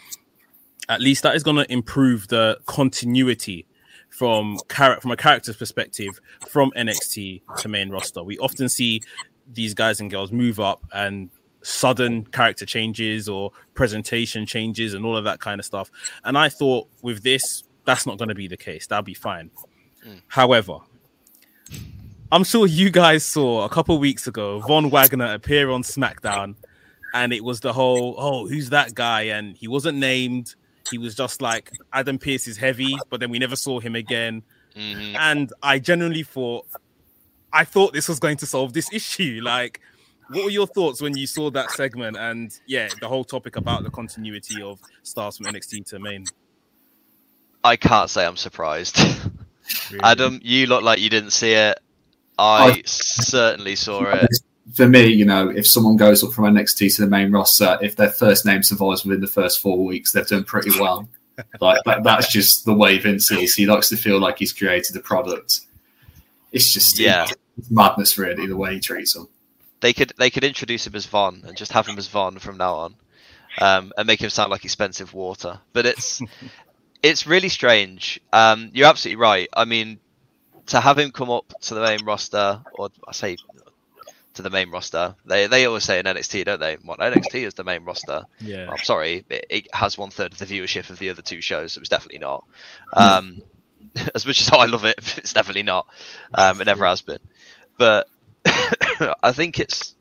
at least that is going to improve the continuity from a character's perspective from NXT to main roster. We often see these guys and girls move up and sudden character changes or presentation changes and all of that kind of stuff. And I thought with this, that's not going to be the case. That'll be fine. Mm. However, I'm sure you guys saw a couple of weeks ago, Von Wagner appear on SmackDown and it was the whole, oh, who's that guy? And he wasn't named. He was just like, Adam Pearce is heavy, but then we never saw him again. Mm-hmm. And I genuinely thought, this was going to solve this issue. Like, what were your thoughts when you saw that segment and, yeah, the whole topic about the continuity of stars from NXT to main? I can't say I'm surprised. Really? Adam, you look like you didn't see it. I certainly saw it. For me, you know, if someone goes up from NXT to the main roster, if their first name survives within the first 4 weeks, they've done pretty well. Like that's just the way Vince is. He likes to feel like he's created a product. It's just it's madness, really, the way he treats them. They could introduce him as Von and just have him as Von from now on, and make him sound like expensive water. But it's really strange. You're absolutely right. I mean, to have him come up to the main roster, or I say to the main roster, they always say in NXT, don't they? Well, NXT is the main roster. Yeah. Well, I'm sorry, it has 1/3 of the viewership of the other two shows. So it's definitely not. As much as I love it, it's definitely not. It never has been. But I think it's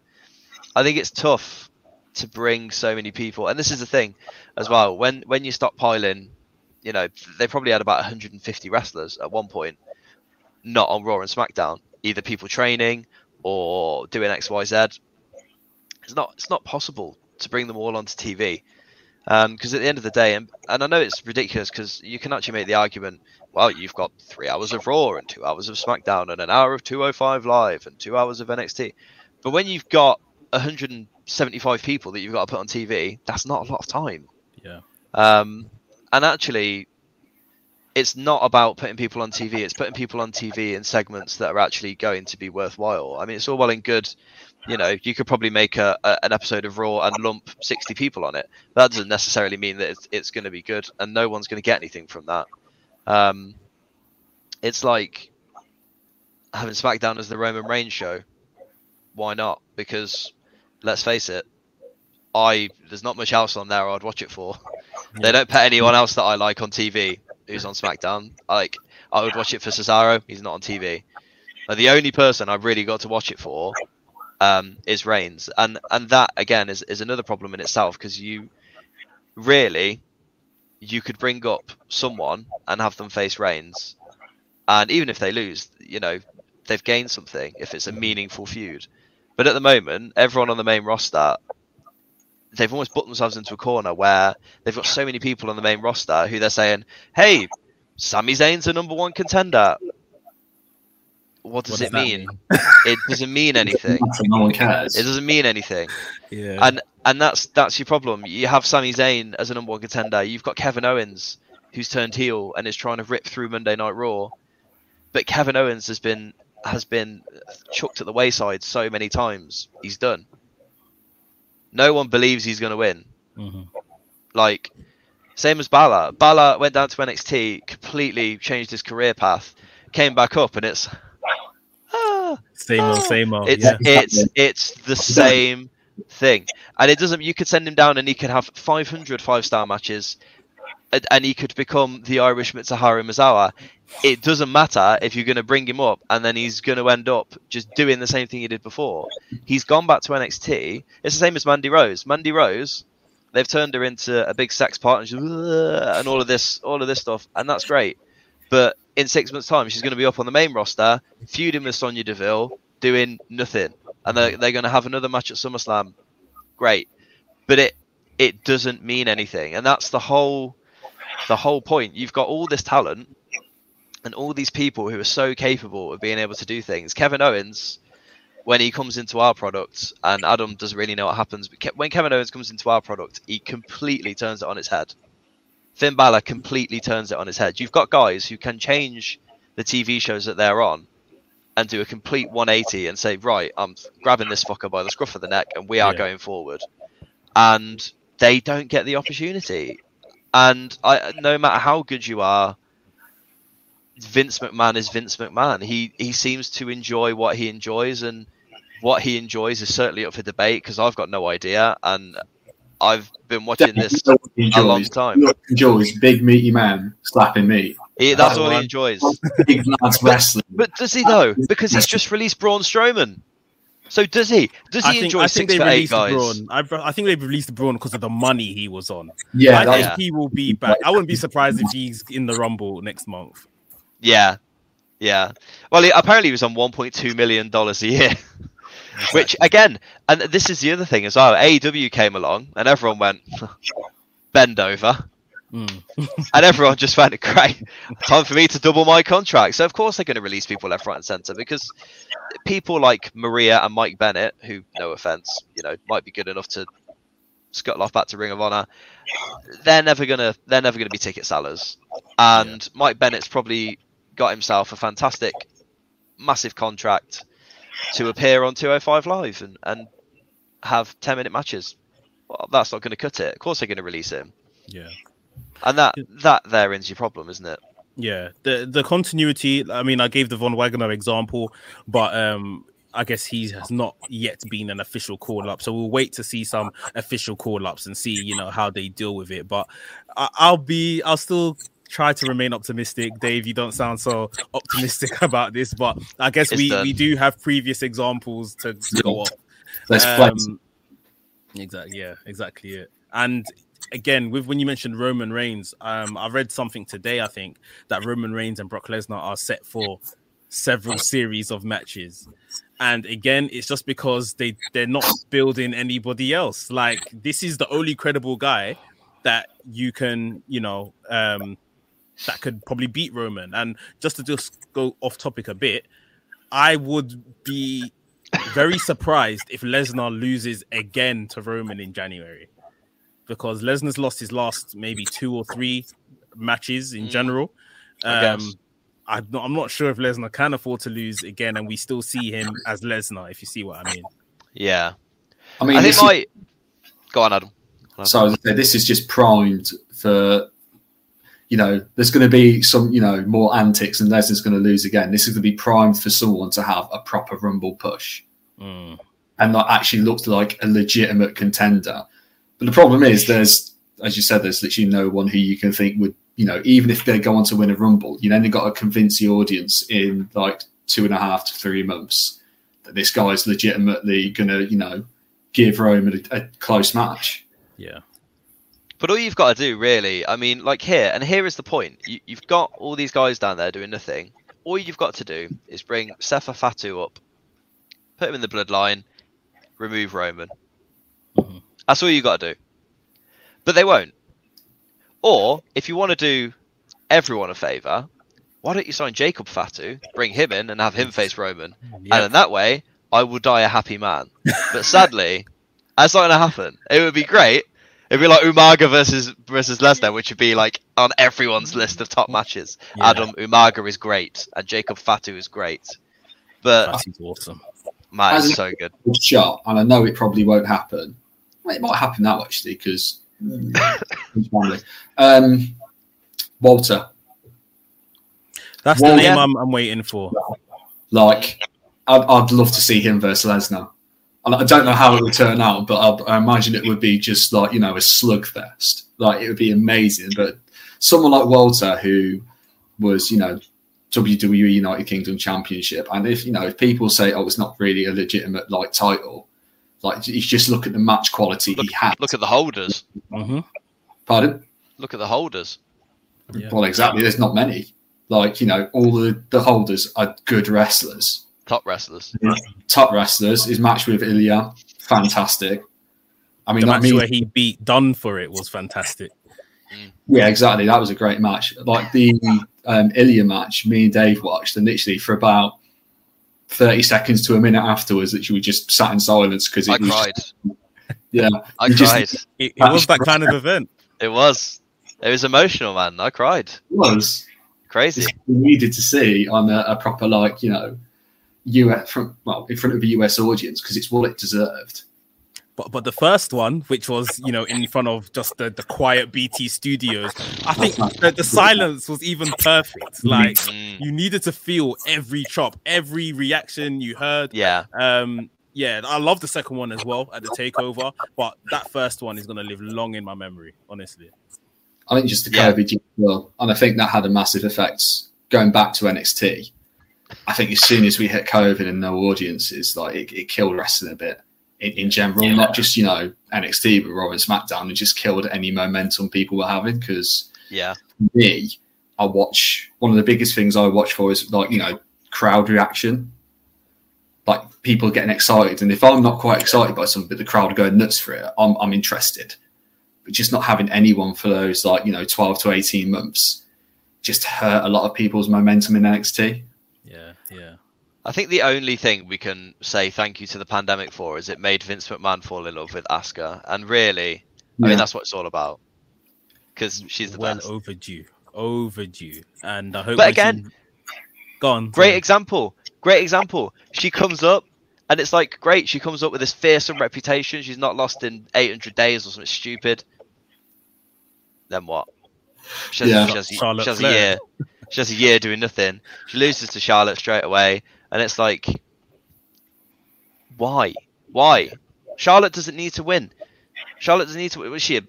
tough to bring so many people, and this is the thing as well. When you start piling, you know, they probably had about 150 wrestlers at one point, not on Raw and SmackDown, either people training or doing XYZ. It's not possible to bring them all onto TV, because at the end of the day, and I know it's ridiculous because you can actually make the argument, well, you've got 3 hours of Raw and 2 hours of SmackDown and an hour of 205 Live and 2 hours of NXT. But when you've got 175 people that you've got to put on TV, that's not a lot of time. Yeah. And actually, it's not about putting people on TV. It's putting people on TV in segments that are actually going to be worthwhile. I mean, it's all well and good. You know, you could probably make an episode of Raw and lump 60 people on it. That doesn't necessarily mean that it's going to be good, and no one's going to get anything from that. It's like having SmackDown as the Roman Reigns show. Why not? Because let's face it, there's not much else on there I'd watch it for. They don't put anyone else that I like on TV who's on SmackDown. Like, I would watch it for Cesaro. He's not on TV. But the only person I've really got to watch it for is Reigns, and that again is another problem in itself, because you could bring up someone and have them face Reigns, and even if they lose, you know, they've gained something if it's a meaningful feud. But at the moment, everyone on the main roster, they've almost put themselves into a corner where they've got so many people on the main roster who they're saying, hey, Sami Zayn's a number one contender. What does it mean? It doesn't mean anything. No one cares. It doesn't mean anything. Yeah. And that's your problem. You have Sami Zayn as a number one contender. You've got Kevin Owens, who's turned heel and is trying to rip through Monday Night Raw. But Kevin Owens has been chucked at the wayside so many times. He's done. No one believes he's going to win. Mm-hmm. Like, same as Balor. Balor went down to NXT, completely changed his career path, came back up, and it's... Same old. It's the same thing, and it doesn't. You could send him down, and he could have 500 5-star matches, and he could become the Irish Mitsuharu Misawa. It doesn't matter if you're going to bring him up and then he's going to end up just doing the same thing he did before. He's gone back to NXT. It's the same as Mandy Rose. Mandy Rose, they've turned her into a big sex partner and all of this stuff, and that's great. But in 6 months' time, she's going to be up on the main roster, feuding with Sonya Deville, doing nothing. And they're going to have another match at SummerSlam. Great. But it doesn't mean anything. And that's the whole point. You've got all this talent and all these people who are so capable of being able to do things. Kevin Owens, when he comes into our product, and Adam doesn't really know what happens, but when Kevin Owens comes into our product, he completely turns it on its head. Finn Balor completely turns it on his head. You've got guys who can change the TV shows that they're on and do a complete 180 and say, right, I'm grabbing this fucker by the scruff of the neck and we are going forward. And they don't get the opportunity. And no matter how good you are, Vince McMahon is Vince McMahon. He seems to enjoy what he enjoys, and what he enjoys is certainly up for debate, because I've got no idea, and I've been watching this a long time. He enjoys big meaty men slapping meat. That's all he enjoys. Big lads wrestling. But does he though? Because he's just released Braun Strowman. So does he? Enjoy 6'8" guys? I think they've released Braun because of the money he was on. Yeah, I think he will be back. I wouldn't be surprised if he's in the Rumble next month. Yeah. Well, apparently he was on $1.2 million a year. Exactly. Which, again, and this is the other thing as well, AEW came along and everyone went, bend over. And everyone just went, great, time for me to double my contract. So, of course, they're going to release people left, right and centre, because people like Maria and Mike Bennett, who, no offence, might be good enough to scuttle off back to Ring of Honor, they're never going to be ticket sellers. And Mike Bennett's probably got himself a fantastic, massive contract to appear on 205 Live and have 10-minute matches. Well, that's not going to cut it. Of course they're going to release him. Yeah. And that therein is your problem, isn't it? Yeah. The continuity, I mean, I gave the Von Wagner example, but I guess he has not yet been an official call-up. So we'll wait to see some official call-ups and see, how they deal with it. But I'll still try to remain optimistic. Dave, you don't sound so optimistic about this, but I guess we do have previous examples to go off. Let's flex. Exactly. Yeah, exactly it. And again, when you mentioned Roman Reigns, I read something today, I think, that Roman Reigns and Brock Lesnar are set for several series of matches. And again, it's just because they're not building anybody else. Like, this is the only credible guy that you can, that could probably beat Roman. And just to go off topic a bit, I would be very surprised if Lesnar loses again to Roman in January, because Lesnar's lost his last maybe 2 or 3 matches in general. I'm not sure if Lesnar can afford to lose again, and we still see him as Lesnar, if you see what I mean. Yeah. I think Go on, Adam. So as I said, this is just primed for... there's going to be some, more antics, and Lesnar's going to lose again. This is going to be primed for someone to have a proper Rumble push and that actually looks like a legitimate contender. But the problem is there's, as you said, there's literally no one who you can think would, even if they go on to win a Rumble, you then got to convince the audience in 2.5 to 3 months that this guy is legitimately going to, give Roman a close match. Yeah. But all you've got to do, really, I mean, here is the point. You've got all these guys down there doing nothing. All you've got to do is bring Sefa Fatu up, put him in the bloodline, remove Roman. Mm-hmm. That's all you've got to do. But they won't. Or, if you want to do everyone a favour, why don't you sign Jacob Fatu, bring him in and have him face Roman? Yeah. And in that way, I will die a happy man. But sadly, that's not going to happen. It would be great. It'd be like Umaga versus Lesnar, which would be on everyone's list of top matches. Yeah. Adam, Umaga is great, and Jacob Fatu is great. But Fatu's awesome. Man, it's so good. Shot, and I know it probably won't happen. Well, it might happen now, actually, because Walter. That's the name I'm waiting for. I'd love to see him versus Lesnar. I don't know how it would turn out, but I imagine it would be just a slugfest. It would be amazing. But someone like Walter, who was, you know, WWE United Kingdom Championship, and if, you know, if people say, oh, it's not really a legitimate like title, like, you just look at the match quality he had. Look at the holders. Mm-hmm. Pardon? Look at the holders. Yeah. Well, exactly. There's not many. Like, you know, all the holders are good wrestlers. Top wrestlers. Yeah. Top wrestlers. His match with Ilya, fantastic. I mean, the match where he beat Dunn for it was fantastic. Yeah, exactly. That was a great match. Like the Ilya match, me and Dave watched, and literally for about 30 seconds to a minute afterwards, that you were just sat in silence because it was cried. Just, yeah, I cried. Just, it was that kind of event. It was. It was emotional, man. I cried. It was crazy. It's what we needed to see on a proper, like, you know, US in front of a US audience, because it's what it deserved. But the first one, which was, you know, in front of just the quiet BT studios, I think the silence was even perfect. Like, you needed to feel every chop, every reaction you heard. Yeah. Yeah, I love the second one as well at the Takeover, but that first one is going to live long in my memory, honestly. I think just the COVID as well, and I think that had a massive effect. Going back to NXT, I think as soon as we hit COVID and no audiences, like, it killed wrestling a bit. In general, not just, you know, NXT, but Raw and SmackDown, and just killed any momentum people were having. Because I watch, one of the biggest things I watch for is, like, you know, crowd reaction, like people getting excited. And if I'm not quite excited by something, but the crowd are going nuts for it, I'm interested. But just not having anyone for those, like, you know, 12 to 18 months, just hurt a lot of people's momentum in NXT. Yeah. I think the only thing we can say thank you to the pandemic for is it made Vince McMahon fall in love with Asuka. And really, I mean, that's what it's all about. Because she's the best. Well, overdue. And I hope... But again, Great example. She comes up and it's like, great. She comes up with this fearsome reputation. She's not lost in 800 days or something stupid. Then what? She has a year. She has a year doing nothing. She loses to Charlotte straight away. And it's like, why? Charlotte doesn't need to win. Was she a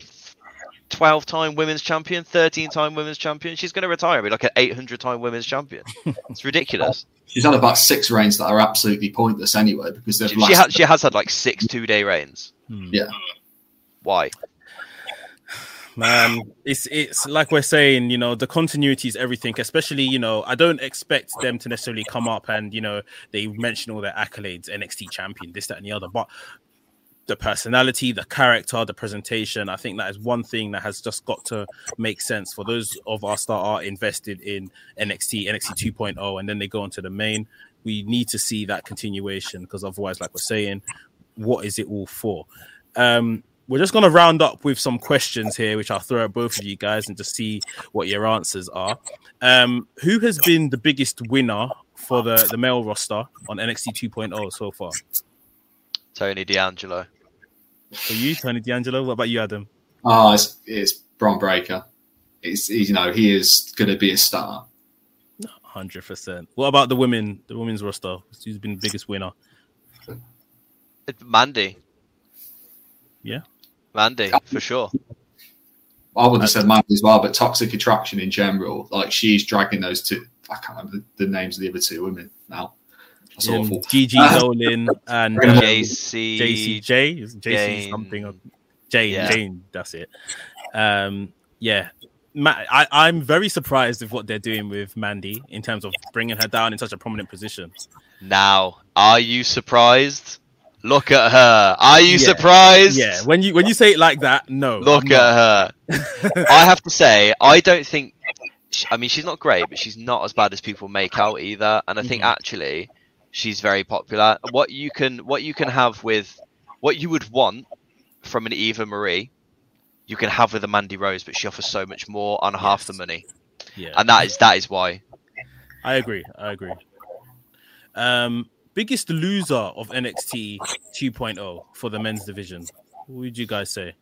12-time women's champion, 13-time women's champion? She's going to retire and be like an 800-time women's champion. It's ridiculous. She's had about 6 reigns that are absolutely pointless anyway, because they've she has had like 6 two-day reigns. Yeah. Why? Man, it's like we're saying, you know, the continuity is everything, especially, you know, I don't expect them to necessarily come up and, you know, they mention all their accolades, NXT champion, this, that, and the other, but the personality, the character, the presentation, I think that is one thing that has just got to make sense for those of us that are invested in NXT, NXT 2.0, and then they go on to the main. We need to see that continuation, because otherwise, like we're saying, what is it all for? We're just going to round up with some questions here, which I'll throw at both of you guys and just see what your answers are. Who has been the biggest winner for the male roster on NXT 2.0 so far? Tony D'Angelo. For you, Tony D'Angelo. What about you, Adam? It's Bron Breakker. You know, he is going to be a star. 100%. What about the women's roster? Who's been the biggest winner? It's Mandy. Yeah. Mandy, for sure. I would have said Mandy as well, but Toxic Attraction in general, like, she's dragging those two. I can't remember the names of the other two women now. That's awful. Gigi Dolin and JC something. Jane, that's it. Yeah. I'm very surprised with what they're doing with Mandy in terms of bringing her down in such a prominent position. Now, are you surprised? Look at her. Are you surprised? Yeah. When you say it like that, no. Look at her. I have to say, I don't think... I mean, she's not great, but she's not as bad as people make out either. And I think actually, she's very popular. What you can have with... What you would want from an Eva Marie, you can have with a Mandy Rose, but she offers so much more on half the money. Yeah. And that is why. I agree. Biggest loser of NXT 2.0 for the men's division. What would you guys say?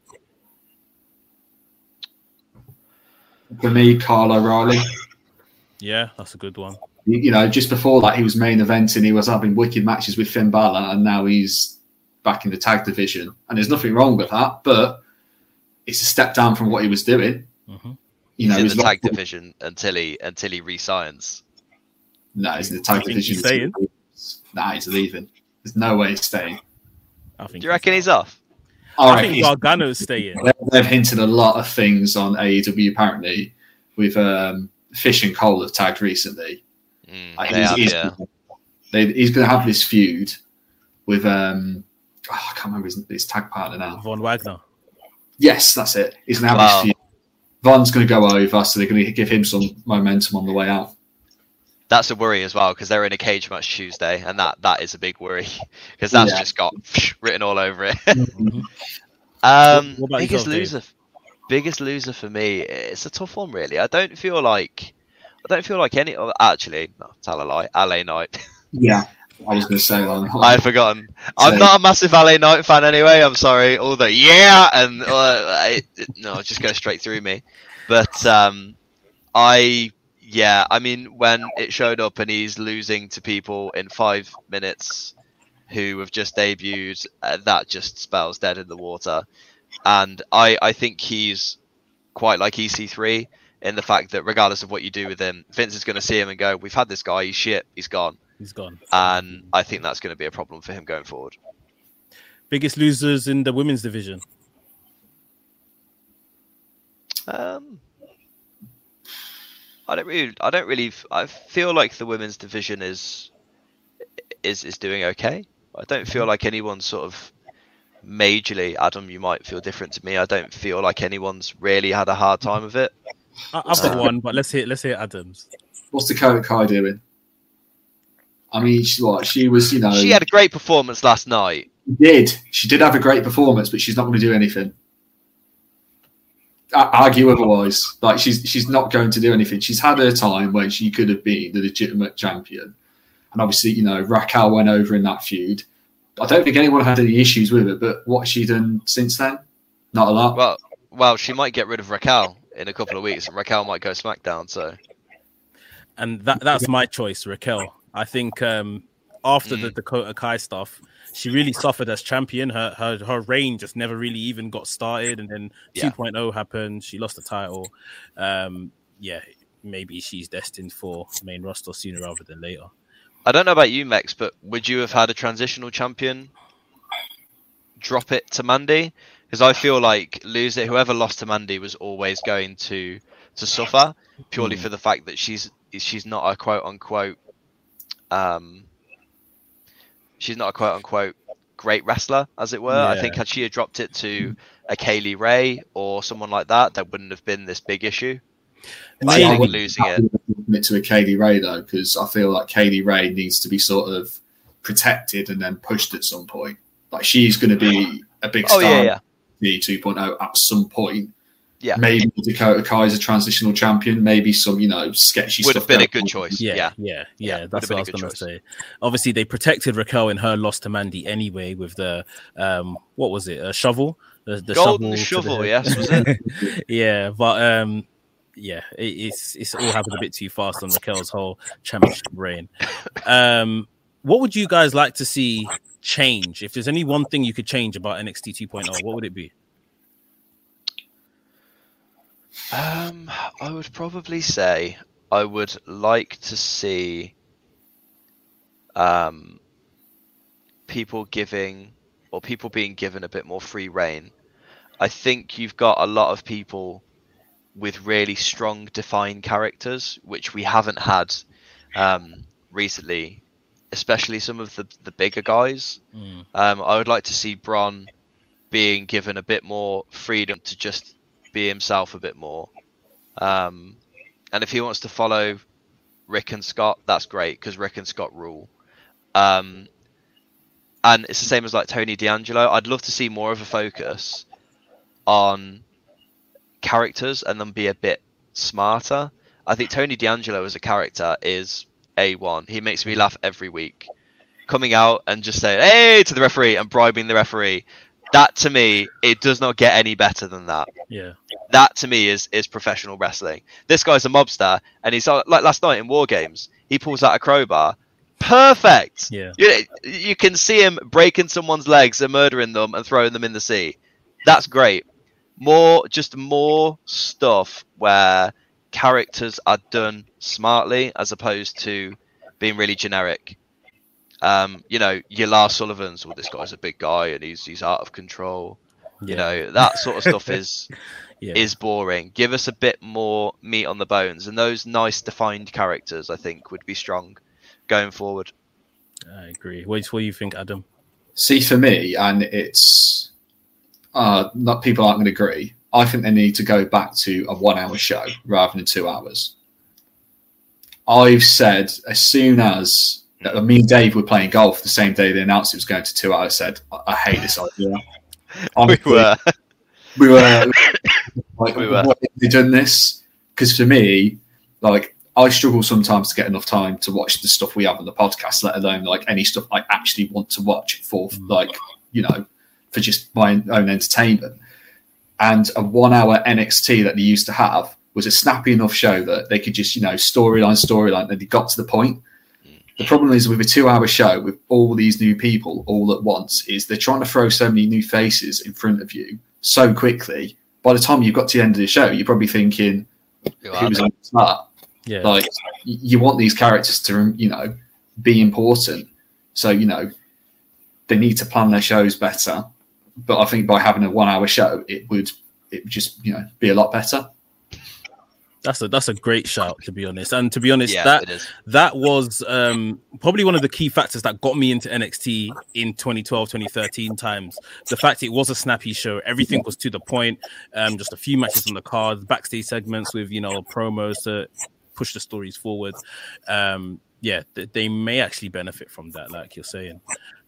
For me, Kyle O'Reilly. Yeah, that's a good one. You know, just before that, he was main event and he was having wicked matches with Finn Balor, and now he's back in the tag division. And there's nothing wrong with that, but it's a step down from what he was doing. Mm-hmm. He's in the tag division until he resigns. No, he's in the tag division. He's staying. Nah, he's leaving. There's no way he's staying. Do you reckon he's off? I think Gargano's staying. They've hinted a lot of things on AEW apparently with Fish and Cole have tagged recently. He's going to have this feud with I can't remember his tag partner now. Von Wagner. Yes, that's it. He's going to have this feud. Von's going to go over, so they're going to give him some momentum on the way out. That's a worry as well, because they're in a cage match Tuesday, and that is a big worry, because that's just got written all over it. Biggest loser for me. It's a tough one, really. I don't feel like any. Actually, tell a lie. LA Knight. Yeah, I was going to say that. I've forgotten. I'm not a massive LA Knight fan anyway. I'm sorry. All the it just goes straight through me. But when it showed up and he's losing to people in 5 minutes who have just debuted, that just spells dead in the water. And I think he's quite like EC3 in the fact that regardless of what you do with him, Vince is going to see him and go, we've had this guy, he's shit, he's gone. He's gone. And I think that's going to be a problem for him going forward. Biggest losers in the women's division? I don't really. I feel like the women's division is doing okay. I don't feel like anyone's sort of majorly. Adam, you might feel different to me. I don't feel like anyone's really had a hard time of it. I've got one, but let's hear Adam's. What's the Dakota Kai doing? I mean, she was, she had a great performance last night. She did have a great performance, but she's not going to do anything. Argue otherwise. Like she's not going to do anything. She's had her time when she could have been the legitimate champion, and obviously, Raquel went over in that feud. I don't think anyone had any issues with it, but what has she done since then? Not a lot. Well, she might get rid of Raquel in a couple of weeks, and Raquel might go SmackDown. So, and that's my choice, Raquel. I think after the Dakota Kai stuff, she really suffered as champion. Her reign just never really even got started. And then 2.0 happened. She lost the title. Maybe she's destined for main roster sooner rather than later. I don't know about you, Mex, but would you have had a transitional champion drop it to Mandy? Because I feel like whoever lost to Mandy was always going to suffer purely for the fact that she's not a quote-unquote... She's not a quote-unquote great wrestler, as it were. Yeah. I think had she had dropped it to a Kaylee Ray or someone like that, there wouldn't have been this big issue. I think losing it to a Kaylee Ray, though, because I feel like Kaylee Ray needs to be sort of protected and then pushed at some point. Like, she's going to be a big star in 2.0 at some point. Yeah, maybe Dakota Kai is a transitional champion. Maybe some, sketchy would stuff. Would have been a good choice. Yeah. That's what I was going to say. Obviously, they protected Raquel in her loss to Mandy anyway with the what was it? A shovel, the golden shovel. Yes, was it? It's all happened a bit too fast on Raquel's whole championship reign. What would you guys like to see change? If there's any one thing you could change about NXT 2.0, what would it be? I would probably say I would like to see people being given a bit more free reign. I think you've got a lot of people with really strong defined characters, which we haven't had recently, especially some of the bigger guys. I would like to see Bron being given a bit more freedom to just be himself a bit more, and if he wants to follow Rick and Scott, that's great, because Rick and Scott rule, and it's the same as like Tony D'Angelo. I'd love to see more of a focus on characters and then be a bit smarter. I think Tony D'Angelo as a character is A1. He makes me laugh every week, coming out and just saying hey to the referee and bribing the referee. That, to me, it does not get any better than that. Yeah. That, to me, is professional wrestling. This guy's a mobster, and he's like last night in War Games, he pulls out a crowbar. Perfect! Yeah. You can see him breaking someone's legs and murdering them and throwing them in the sea. That's great. more stuff where characters are done smartly as opposed to being really generic. You know, your Lars Sullivan's, well, this guy's a big guy and he's out of control. Yeah. You know, that sort of stuff is is boring. Give us a bit more meat on the bones, and those nice defined characters, I think, would be strong going forward. I agree. What do you think, Adam? See, for me, and it's not people aren't going to agree, I think they need to go back to a 1 hour show rather than 2 hours. I've said as soon as me and Dave were playing golf the same day they announced it was going to 2 hours, I said, I hate this idea. Honestly, we were. Why have they done this? Because for me, like, I struggle sometimes to get enough time to watch the stuff we have on the podcast, let alone like any stuff I actually want to watch for, like, you know, for just my own entertainment. And a 1 hour NXT that they used to have was a snappy enough show that they could just, you know, storyline, and they got to the point. The problem is with a 2 hour show with all these new people all at once is they're trying to throw so many new faces in front of you so quickly. By the time you've got to the end of the show, you're probably thinking, who was on that? Yeah. Like, you want these characters to, you know, be important. So, you know, they need to plan their shows better. But I think by having a 1 hour show, it would just, you know, be a lot better. That's a great shout, to be honest. And to be honest, that was probably one of the key factors that got me into NXT in 2012, 2013 times. The fact it was a snappy show, everything was to the point. Just a few matches on the card, backstage segments with, you know, promos to push the stories forward. They may actually benefit from that, like you're saying.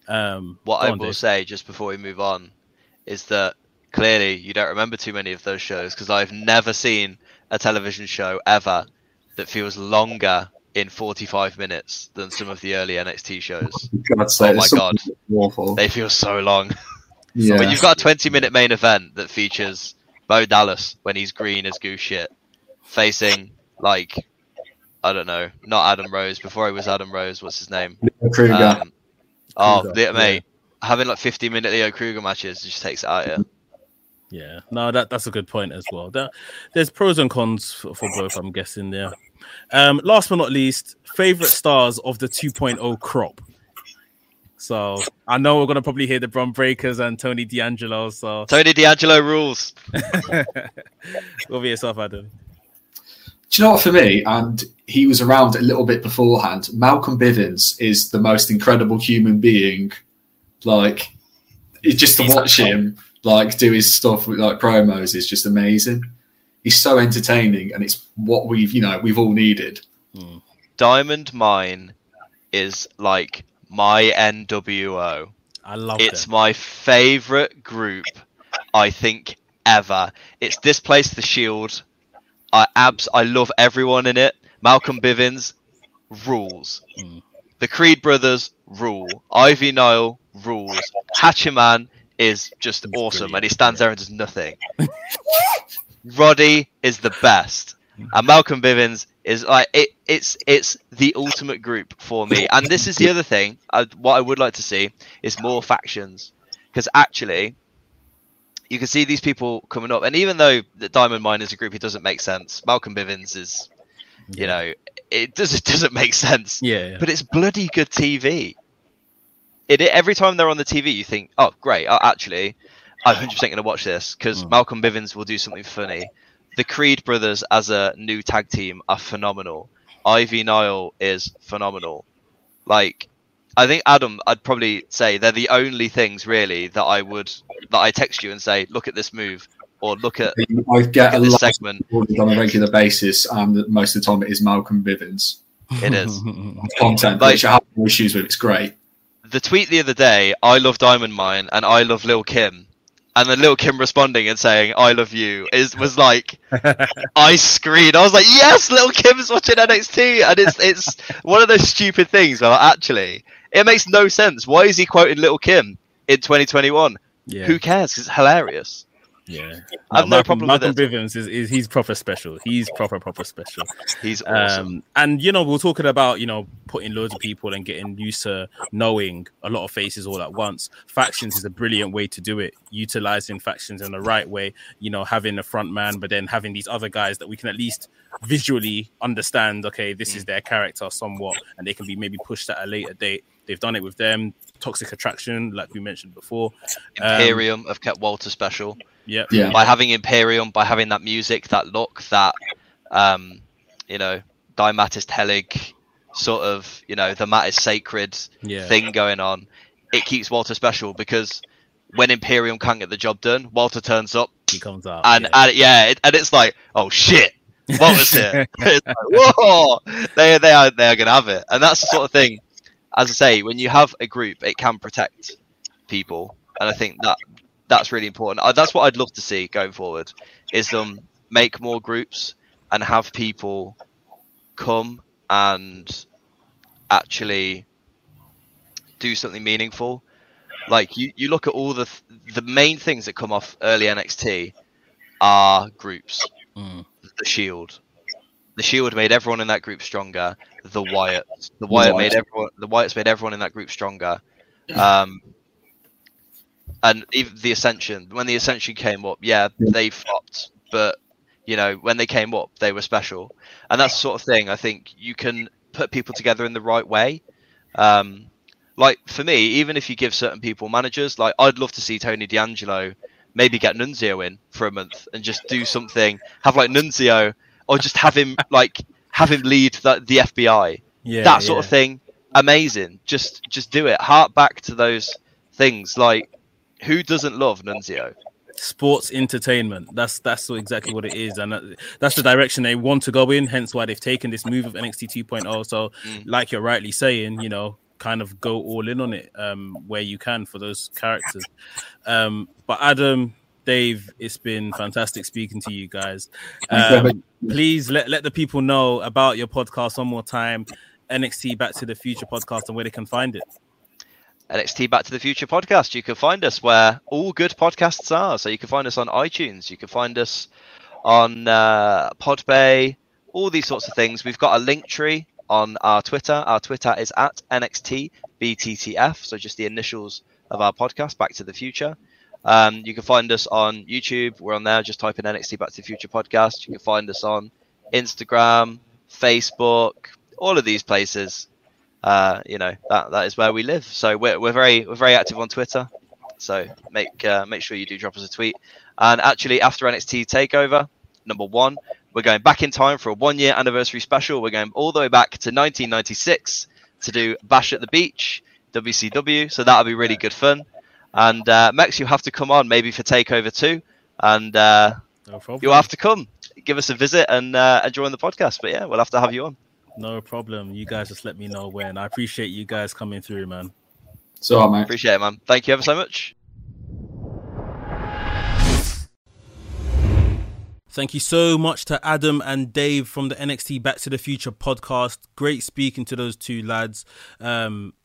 What I will say just before we move on is that clearly you don't remember too many of those shows, because I've never seen a television show ever that feels longer in 45 minutes than some of the early NXT shows. Oh my god, awful. They feel so long. Yeah. When you've got a 20-minute main event that features Bo Dallas when he's green as goose shit facing, like, I don't know, not Adam Rose. Before he was Adam Rose, what's his name? Mate, having like 50-minute Leo Kruger matches just takes it out of you. Yeah, no, that's a good point as well. There's pros and cons for both, I'm guessing, there. Last but not least, favourite stars of the 2.0 crop. So I know we're going to probably hear the Bron Breakkers and Tony D'Angelo. So Tony D'Angelo rules. Over yourself, Adam. Do you know what, for me, and he was around a little bit beforehand, Malcolm Bivens is the most incredible human being. Like, it's just to watch him like do his stuff with like promos is just amazing. He's so entertaining, and it's what we've all needed. Diamond Mine is like my NWO. I love it. It's my favorite group, I think, ever. It's displaced the Shield. I love everyone in it. Malcolm Bivens rules. The Creed brothers rule. Ivy Nile rules. Hachiman is just awesome, and he stands there and does nothing. Roddy is the best, and Malcolm Bivens is like it's the ultimate group for me. And this is the other thing, what I would like to see is more factions, because actually you can see these people coming up, and even though the Diamond Mine is a group, it doesn't make sense. Malcolm Bivens is, you know, it doesn't make sense, but it's bloody good TV. Every time they're on the TV, you think, oh, great. Actually, I'm 100% going to watch this because Malcolm Bivens will do something funny. The Creed brothers as a new tag team are phenomenal. Ivy Nile is phenomenal. Like, I think, Adam, I'd probably say they're the only things really that I text you and say, look at this move, or look at this segment. On a regular basis, and most of the time it is Malcolm Bivens. It is. Content, which I have no issues with. It's great. The tweet the other day, I love Diamond Mine and I love Lil' Kim. And then Lil' Kim responding and saying, I love you, was like, I screamed. I was like, yes, Lil' Kim's watching NXT. And it's one of those stupid things where, actually, it makes no sense. Why is he quoting Lil' Kim in 2021? Yeah. Who cares? It's hilarious. Yeah, I've no problem with Malcolm Bivens is he's proper special. He's proper special. He's awesome. And you know, we're talking about, you know, putting loads of people and getting used to knowing a lot of faces all at once. Factions is a brilliant way to do it. Utilizing factions in the right way, you know, having a front man, but then having these other guys that we can at least visually understand. Okay, this is their character somewhat, and they can be maybe pushed at a later date. They've done it with them. Toxic Attraction, like we mentioned before. Imperium have kept Walter special. Yeah. By having Imperium, by having that music, that look, that, you know, Die Mat is Hellig, sort of, you know, the mat is sacred thing going on. It keeps Walter special because when Imperium can't get the job done, Walter turns up. He comes out. And it's like, oh, shit. Walter's here. It's like, whoa. They are going to have it. And that's the sort of thing. As I say, when you have a group, it can protect people. And I think that's really important. That's what I'd love to see going forward, is them make more groups and have people come and actually do something meaningful. Like, you look at all the main things that come off early NXT are groups. Mm. The Shield. The Shield made everyone in that group stronger. The Wyatts made everyone in that group stronger. And even the Ascension. When the Ascension came up, they flopped. But, you know, when they came up, they were special. And that's the sort of thing. I think you can put people together in the right way. Like, for me, even if you give certain people managers, like, I'd love to see Tony D'Angelo maybe get Nunzio in for a month and just do something. Have, like, Nunzio... Or just have him lead the FBI, that sort of thing. Amazing. Just do it. Hark back to those things. Like, who doesn't love Nunzio? Sports entertainment. That's exactly what it is, and that's the direction they want to go in. Hence why they've taken this move of NXT 2.0. So, like you're rightly saying, you know, kind of go all in on it where you can for those characters. But Adam, Dave, it's been fantastic speaking to you guys. Please let the people know about your podcast one more time, NXT Back to the Future podcast, and where they can find it. NXT Back to the Future podcast. You can find us where all good podcasts are. So you can find us on iTunes. You can find us on Podbay, all these sorts of things. We've got a link tree on our Twitter. Our Twitter is at NXTBTTF. So just the initials of our podcast, Back to the Future. You can find us on YouTube. We're on there. Just type in NXT Back to the Future podcast. You can find us on Instagram, Facebook, all of these places. You know, that is where we live. So we're very active on Twitter. So make sure you do drop us a tweet. And actually, after NXT Takeover number 1, we're going back in time for a 1-year anniversary special. We're going all the way back to 1996 to do Bash at the Beach, WCW. So that'll be really good fun. And Max, you have to come on maybe for Takeover 2, and no, you'll have to come give us a visit and join the podcast. But yeah, we'll have to have you on. No problem. You guys just let me know when. I appreciate you guys coming through, man. So, mate. Appreciate it, man. Thank you ever so much. Thank you so much to Adam and Dave from the NXT Back to the Future podcast. Great speaking to those two lads.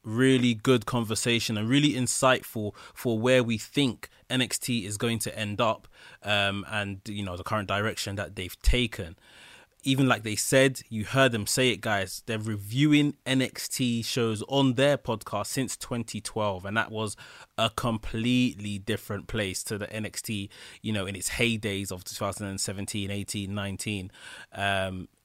Really good conversation and really insightful for where we think NXT is going to end up, and, you know, the current direction that they've taken. Even like they said, you heard them say it, guys. They're reviewing NXT shows on their podcast since 2012, and that was a completely different place to the NXT, you know, in its heydays of 2017, 18, 19.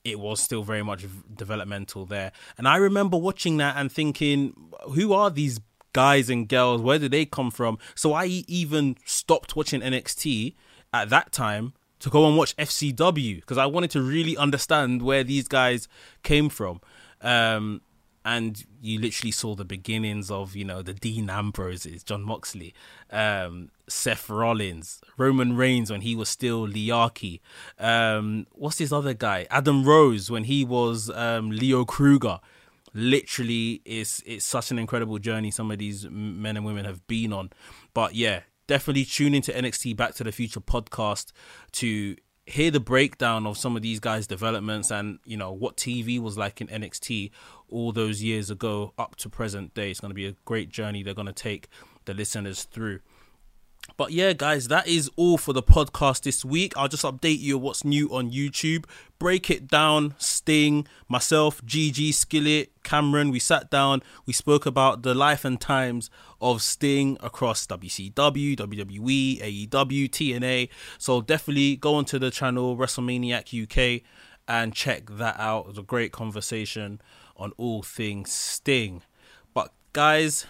It was still very much developmental there. And I remember watching that and thinking, who are these guys and girls? Where do they come from? So I even stopped watching NXT at that time to go and watch FCW because I wanted to really understand where these guys came from. And you literally saw the beginnings of, you know, the Dean Ambroses, John Moxley, Seth Rollins, Roman Reigns when he was still Liaki. What's this other guy? Adam Rose when he was Leo Kruger. Literally, it's such an incredible journey some of these men and women have been on. But yeah, definitely tune into NXT Back to the Future podcast to hear the breakdown of some of these guys' developments and, you know, what TV was like in NXT all those years ago up to present day. It's going to be a great journey they're going to take the listeners through. But yeah, guys, that is all for the podcast this week. I'll just update you on what's new on YouTube. Break It Down, Sting, myself, GG, Skillet, Cameron, we sat down, we spoke about the life and times of Sting across WCW, WWE, AEW, TNA. So definitely go onto the channel, WrestleManiac UK, and check that out. It was a great conversation on all things Sting. But guys,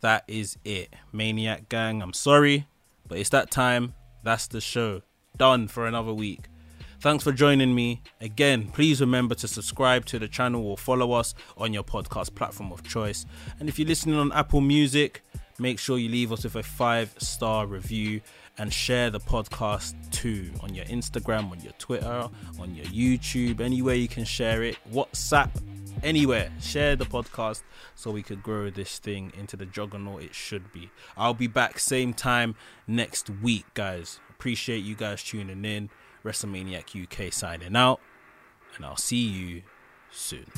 that is it. Maniac Gang, I'm sorry, but it's that time. That's the show. Done for another week. Thanks for joining me. Again, please remember to subscribe to the channel or follow us on your podcast platform of choice. And if you're listening on Apple Music, make sure you leave us with a 5-star review and share the podcast too on your Instagram, on your Twitter, on your YouTube, anywhere you can share it, WhatsApp, anywhere. Share the podcast so we could grow this thing into the juggernaut it should be. I'll be back same time next week, guys. Appreciate you guys tuning in. WrestleManiac UK signing out, and I'll see you soon.